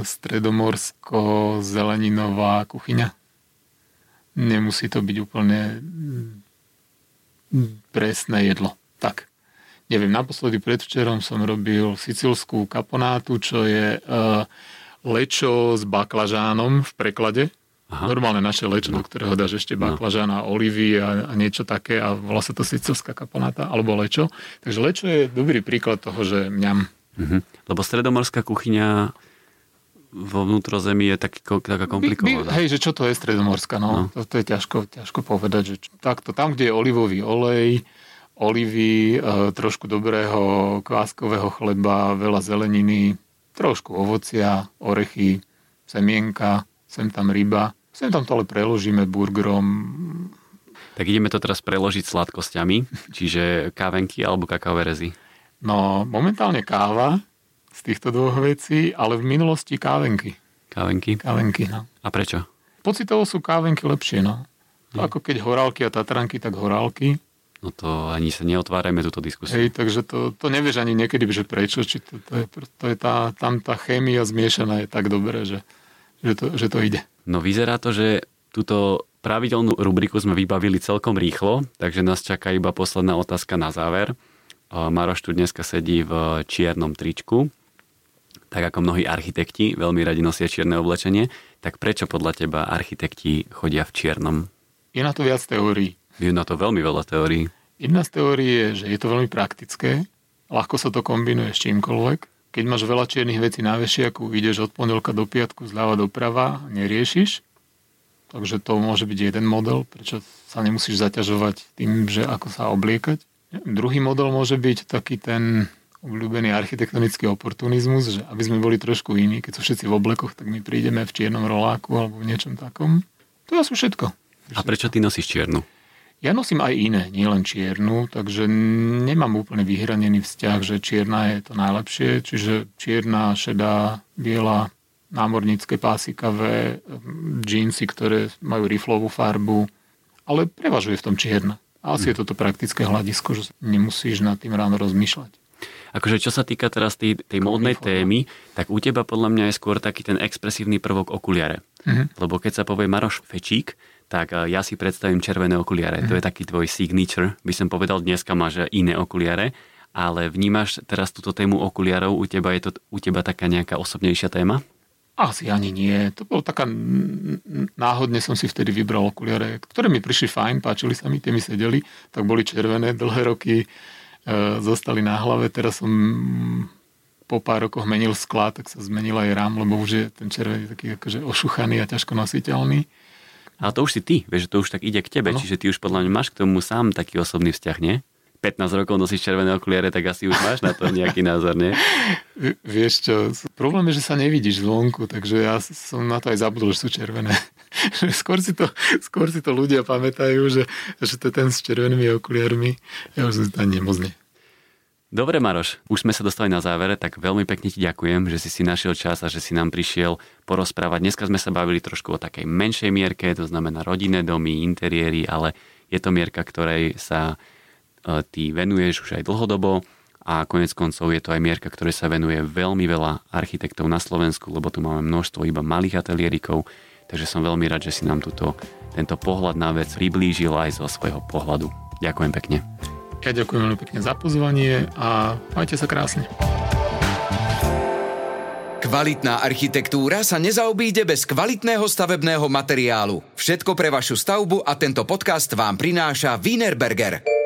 stredomorsko-zeleninová kuchyňa. Nemusí to byť úplne... presné jedlo. Tak. Neviem, naposledy predvčerom som robil sicilskú kaponátu, čo je uh, lečo s baklažánom v preklade. Aha. Normálne naše lečo, no. do ktorého dáš ešte baklažán a olivy a, a niečo také a volá sa to sicilská kaponáta alebo lečo. Takže lečo je dobrý príklad toho, že mňam. Mhm. Lebo stredomorská kuchyňa vo vnútrozemí je taký, taká komplikovaná. Hej, že čo to je stredomorská? No, no. To, to je ťažko, ťažko povedať. Že čo, takto, tam, kde je olivový olej, olivy, e, trošku dobrého kváskového chleba, veľa zeleniny, trošku ovocia, orechy, semienka, sem tam ryba. Sem tam to ale preložíme burgerom. Tak ideme to teraz preložiť sladkosťami, čiže kávenky alebo kakaoverezy. No, momentálne káva, z týchto dvoch vecí, ale v minulosti kávenky. Kávenky? Kávenky, no. A prečo? Pocitovo sú kávenky lepšie, no. To no. Ako keď horálky a tatranky, tak horálky. No to ani sa neotvárajme túto diskusiu. Hej, takže to, to nevieš ani niekedy, že prečo, či to, to je, to je tá, tam tá chémia zmiešaná je tak dobré, že, že, to, že to ide. No vyzerá to, že túto Pravidelnú rubriku sme vybavili celkom rýchlo, takže nás čaká iba posledná otázka na záver. Maroš tu dneska sedí v čiernom tričku, tak ako mnohí architekti veľmi radi nosia čierne oblečenie. Tak prečo podľa teba architekti chodia v čiernom? Je na to viac teórií. Je na to veľmi veľa teórií. Jedna z teórií je, že je to veľmi praktické, ľahko sa to kombinuje s čímkoľvek. Keď máš veľa čiernych vecí na vešiaku, ideš od pondelka do piatku, zľava doprava, neriešiš. Takže to môže byť jeden model, prečo sa nemusíš zaťažovať tým, že ako sa obliekať. Druhý model môže byť taký ten obľúbený architektonický oportunizmus, že aby sme boli trošku iní, keď sú všetci v oblekoch, tak my prídeme v čiernom roláku alebo v niečom takom. To je asi všetko. A prečo ty nosíš čiernu? Ja nosím aj iné, nielen čiernu, takže nemám úplne vyhranený vzťah, že čierna je to najlepšie, čiže čierna, šedá, biela, námornícke pásikavé, džínsy, ktoré majú riflovú farbu, ale prevažuje v tom čierna. A asi hmm. je toto praktické hľadisko, že nemusíš nad tým ráno rozmýšľať. Akože čo sa týka teraz tej, tej módnej témy, tak u teba podľa mňa je skôr taký ten expresívny prvok okuliare. Hmm. Lebo keď sa povie Maroš Fečík, tak ja si predstavím červené okuliare. Hmm. To je taký tvoj signature, by som povedal, dneska máš iné okuliare. Ale vnímaš teraz túto tému okuliarov, u teba je to u teba taká nejaká osobnejšia téma? Asi ani nie. To bolo taká... Náhodne som si vtedy vybral okuliare, ktoré mi prišli fajn, páčili sa mi, tie mi sedeli, tak boli červené, dlhé roky e, zostali na hlave. Teraz som po pár rokoch menil skla, tak sa zmenila aj rám, lebo už je ten červený taký akože ošuchaný a ťažko nositeľný. Ale to už si ty, vieš, že to už tak ide k tebe, no. Čiže ty už podľa mňa máš k tomu sám taký osobný vzťah, nie? pätnásť rokov nosíš červené okuliare, tak asi už máš na to nejaký názor, nie? Vieš čo, problém je, že sa nevidíš zvonku, takže ja som na to aj zabudol, že sú červené. Skôr si to, skôr si to ľudia pamätajú, že, že to je ten s červenými okuliarmi. Ja už som si to ani nemoc nie. Dobre, Maroš, už sme sa dostali na závere, tak veľmi pekne ti ďakujem, že si si našiel čas a že si nám prišiel porozprávať. Dneska sme sa bavili trošku o takej menšej mierke, to znamená rodinné domy, interiéry, ale je to mierka, ktorej sa ty venuješ už aj dlhodobo a konec koncov je to aj mierka, ktoré sa venuje veľmi veľa architektov na Slovensku, lebo tu máme množstvo iba malých ateliérikov, takže som veľmi rád, že si nám tuto, tento pohľad na vec priblížil aj zo svojho pohľadu. Ďakujem pekne. Ja ďakujem veľmi pekne za pozvanie a majte sa krásne. Kvalitná architektúra sa nezaobíde bez kvalitného stavebného materiálu. Všetko pre vašu stavbu a tento podcast vám prináša Wienerberger.